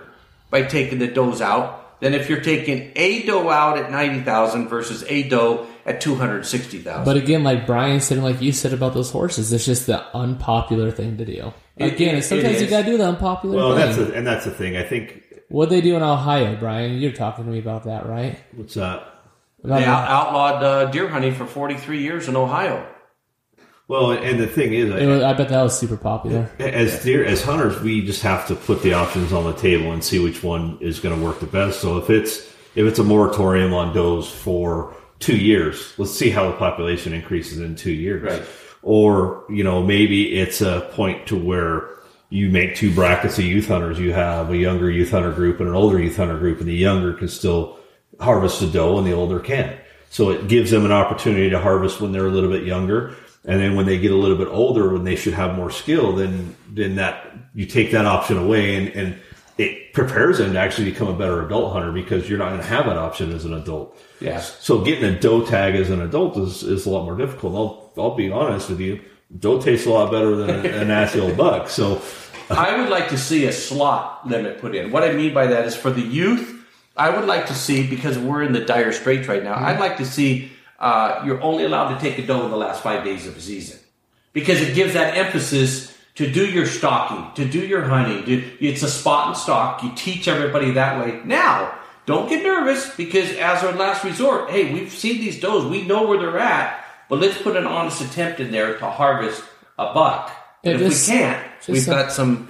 by taking the does out than if you're taking a doe out at ninety thousand versus a doe at two hundred sixty thousand. But again, like Brian said, and like you said about those horses, it's just the unpopular thing to do. Again, it, it, sometimes it you got to do the unpopular well, thing. Well, that's a, and that's the thing. I think... What they do in Ohio, Brian, you're talking to me about that, right? What's that? About they that? outlawed uh, deer hunting for forty-three years in Ohio. Well, and the thing is, it was, I bet that was super popular. As deer, as hunters, we just have to put the options on the table and see which one is going to work the best. So if it's if it's a moratorium on does for two years, let's see how the population increases in two years. Right. Or, you know, maybe it's a point to where you make two brackets of youth hunters. You have a younger youth hunter group and an older youth hunter group, and the younger can still harvest a doe and the older can't. So it gives them an opportunity to harvest when they're a little bit younger. And then when they get a little bit older, when they should have more skill, then then that you take that option away, and, and it prepares them to actually become a better adult hunter, because you're not going to have that option as an adult. Yeah. So getting a doe tag as an adult is, is a lot more difficult. I'll I'll be honest with you, doe tastes a lot better than a, a nasty old buck. So I would like to see a slot limit put in. What I mean by that is, for the youth, I would like to see, because we're in the dire straits right now, mm-hmm. I'd like to see. Uh, you're only allowed to take a doe in the last five days of the season, because it gives that emphasis to do your stalking, to do your hunting. To, it's a spot and stalk. You teach everybody that way. Now, don't get nervous, because as our last resort, hey, we've seen these does. We know where they're at, but let's put an honest attempt in there to harvest a buck. If just, we can't, we've some, got some...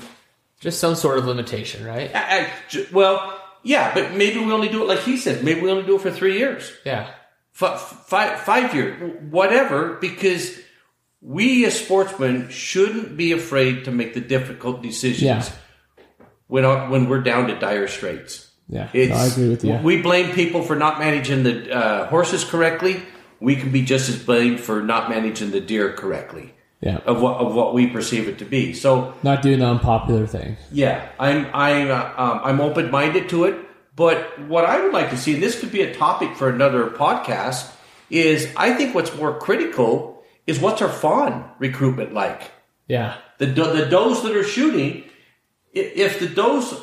Just some sort of limitation, right? I, I, j- well, yeah, but maybe we only do it, like he said, maybe we only do it for three years. Yeah. Five, five years, whatever, because we as sportsmen shouldn't be afraid to make the difficult decisions yeah. when our, when we're down to dire straits. Yeah, no, I agree with you. We blame people for not managing the uh, horses correctly. We can be just as blamed for not managing the deer correctly. Yeah, of what of what we perceive it to be. So not doing the unpopular thing. Yeah, I'm I'm uh, um, I'm open minded to it. But what I would like to see, and this could be a topic for another podcast, is I think what's more critical is what's our fawn recruitment like? Yeah. The the does that are shooting, if the does,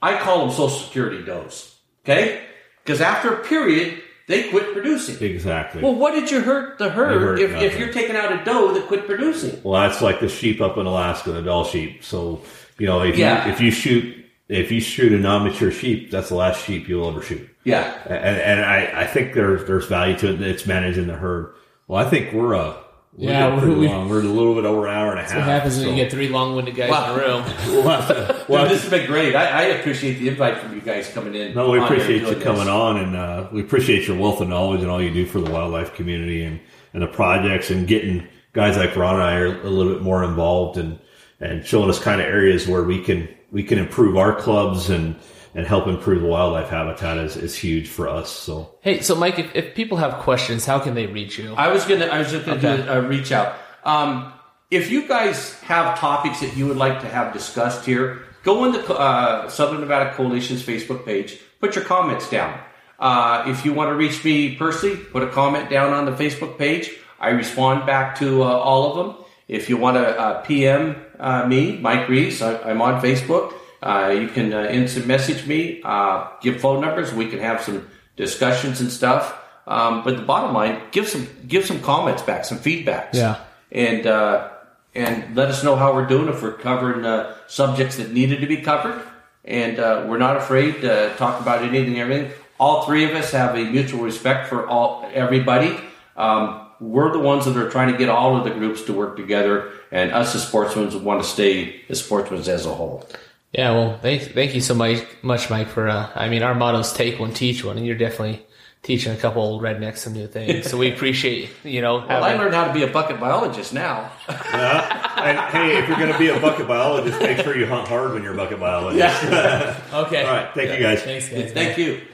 I call them Social Security does, okay? Because after a period, they quit producing. Exactly. Well, what did you hurt the herd if, if you're taking out a doe that quit producing? Well, that's like the sheep up in Alaska, the doll sheep. So, you know, if yeah. you, if you shoot... If you shoot a non-mature sheep, that's the last sheep you'll ever shoot. Yeah. And and I, I think there's there's value to it. It's managing the herd. Well, I think we're uh we're yeah, we're, we, long. We're a little bit over an hour and a half. What happens so. when you get three long-winded guys wow. in a room. Well, to, well, Dude, this has been great. I, I appreciate the invite from you guys coming in. No, we appreciate you coming this. on, and uh, we appreciate your wealth of knowledge and all you do for the wildlife community and, and the projects, and getting guys like Ron and I are a little bit more involved, and, and showing us kind of areas where we can we can improve our clubs and, and help improve the wildlife habitat is, is huge for us. So, hey, so Mike, if, if people have questions, how can they reach you? I was going to, I was just going to okay. uh, reach out. Um, if you guys have topics that you would like to have discussed here, go on the uh, Southern Nevada Coalition's Facebook page, put your comments down. Uh, if you want to reach me personally, put a comment down on the Facebook page. I respond back to uh, all of them. If you want to uh, P M uh, me, Mike Reese, I, I'm on Facebook. Uh, you can uh, instant message me, uh, give phone numbers. We can have some discussions and stuff. Um, but the bottom line, give some give some comments back, some feedbacks, yeah, and uh, and let us know how we're doing, if we're covering uh, subjects that needed to be covered, and uh, we're not afraid to talk about anything, everything. All three of us have a mutual respect for all everybody. Um, We're the ones that are trying to get all of the groups to work together, and us as sportsmen want to stay as sportsmen as a whole. Yeah, well, thank thank you so much, much Mike, for, uh, I mean, our motto is take one, teach one, and you're definitely teaching a couple old rednecks some new things. So we appreciate, you know. Well, having... I learned how to be a bucket biologist now. Yeah. And, hey, if you're going to be a bucket biologist, make sure you hunt hard when you're a bucket biologist. Yeah. Okay. All right. Thank yeah. you, guys. Thanks, guys. Thank man. you.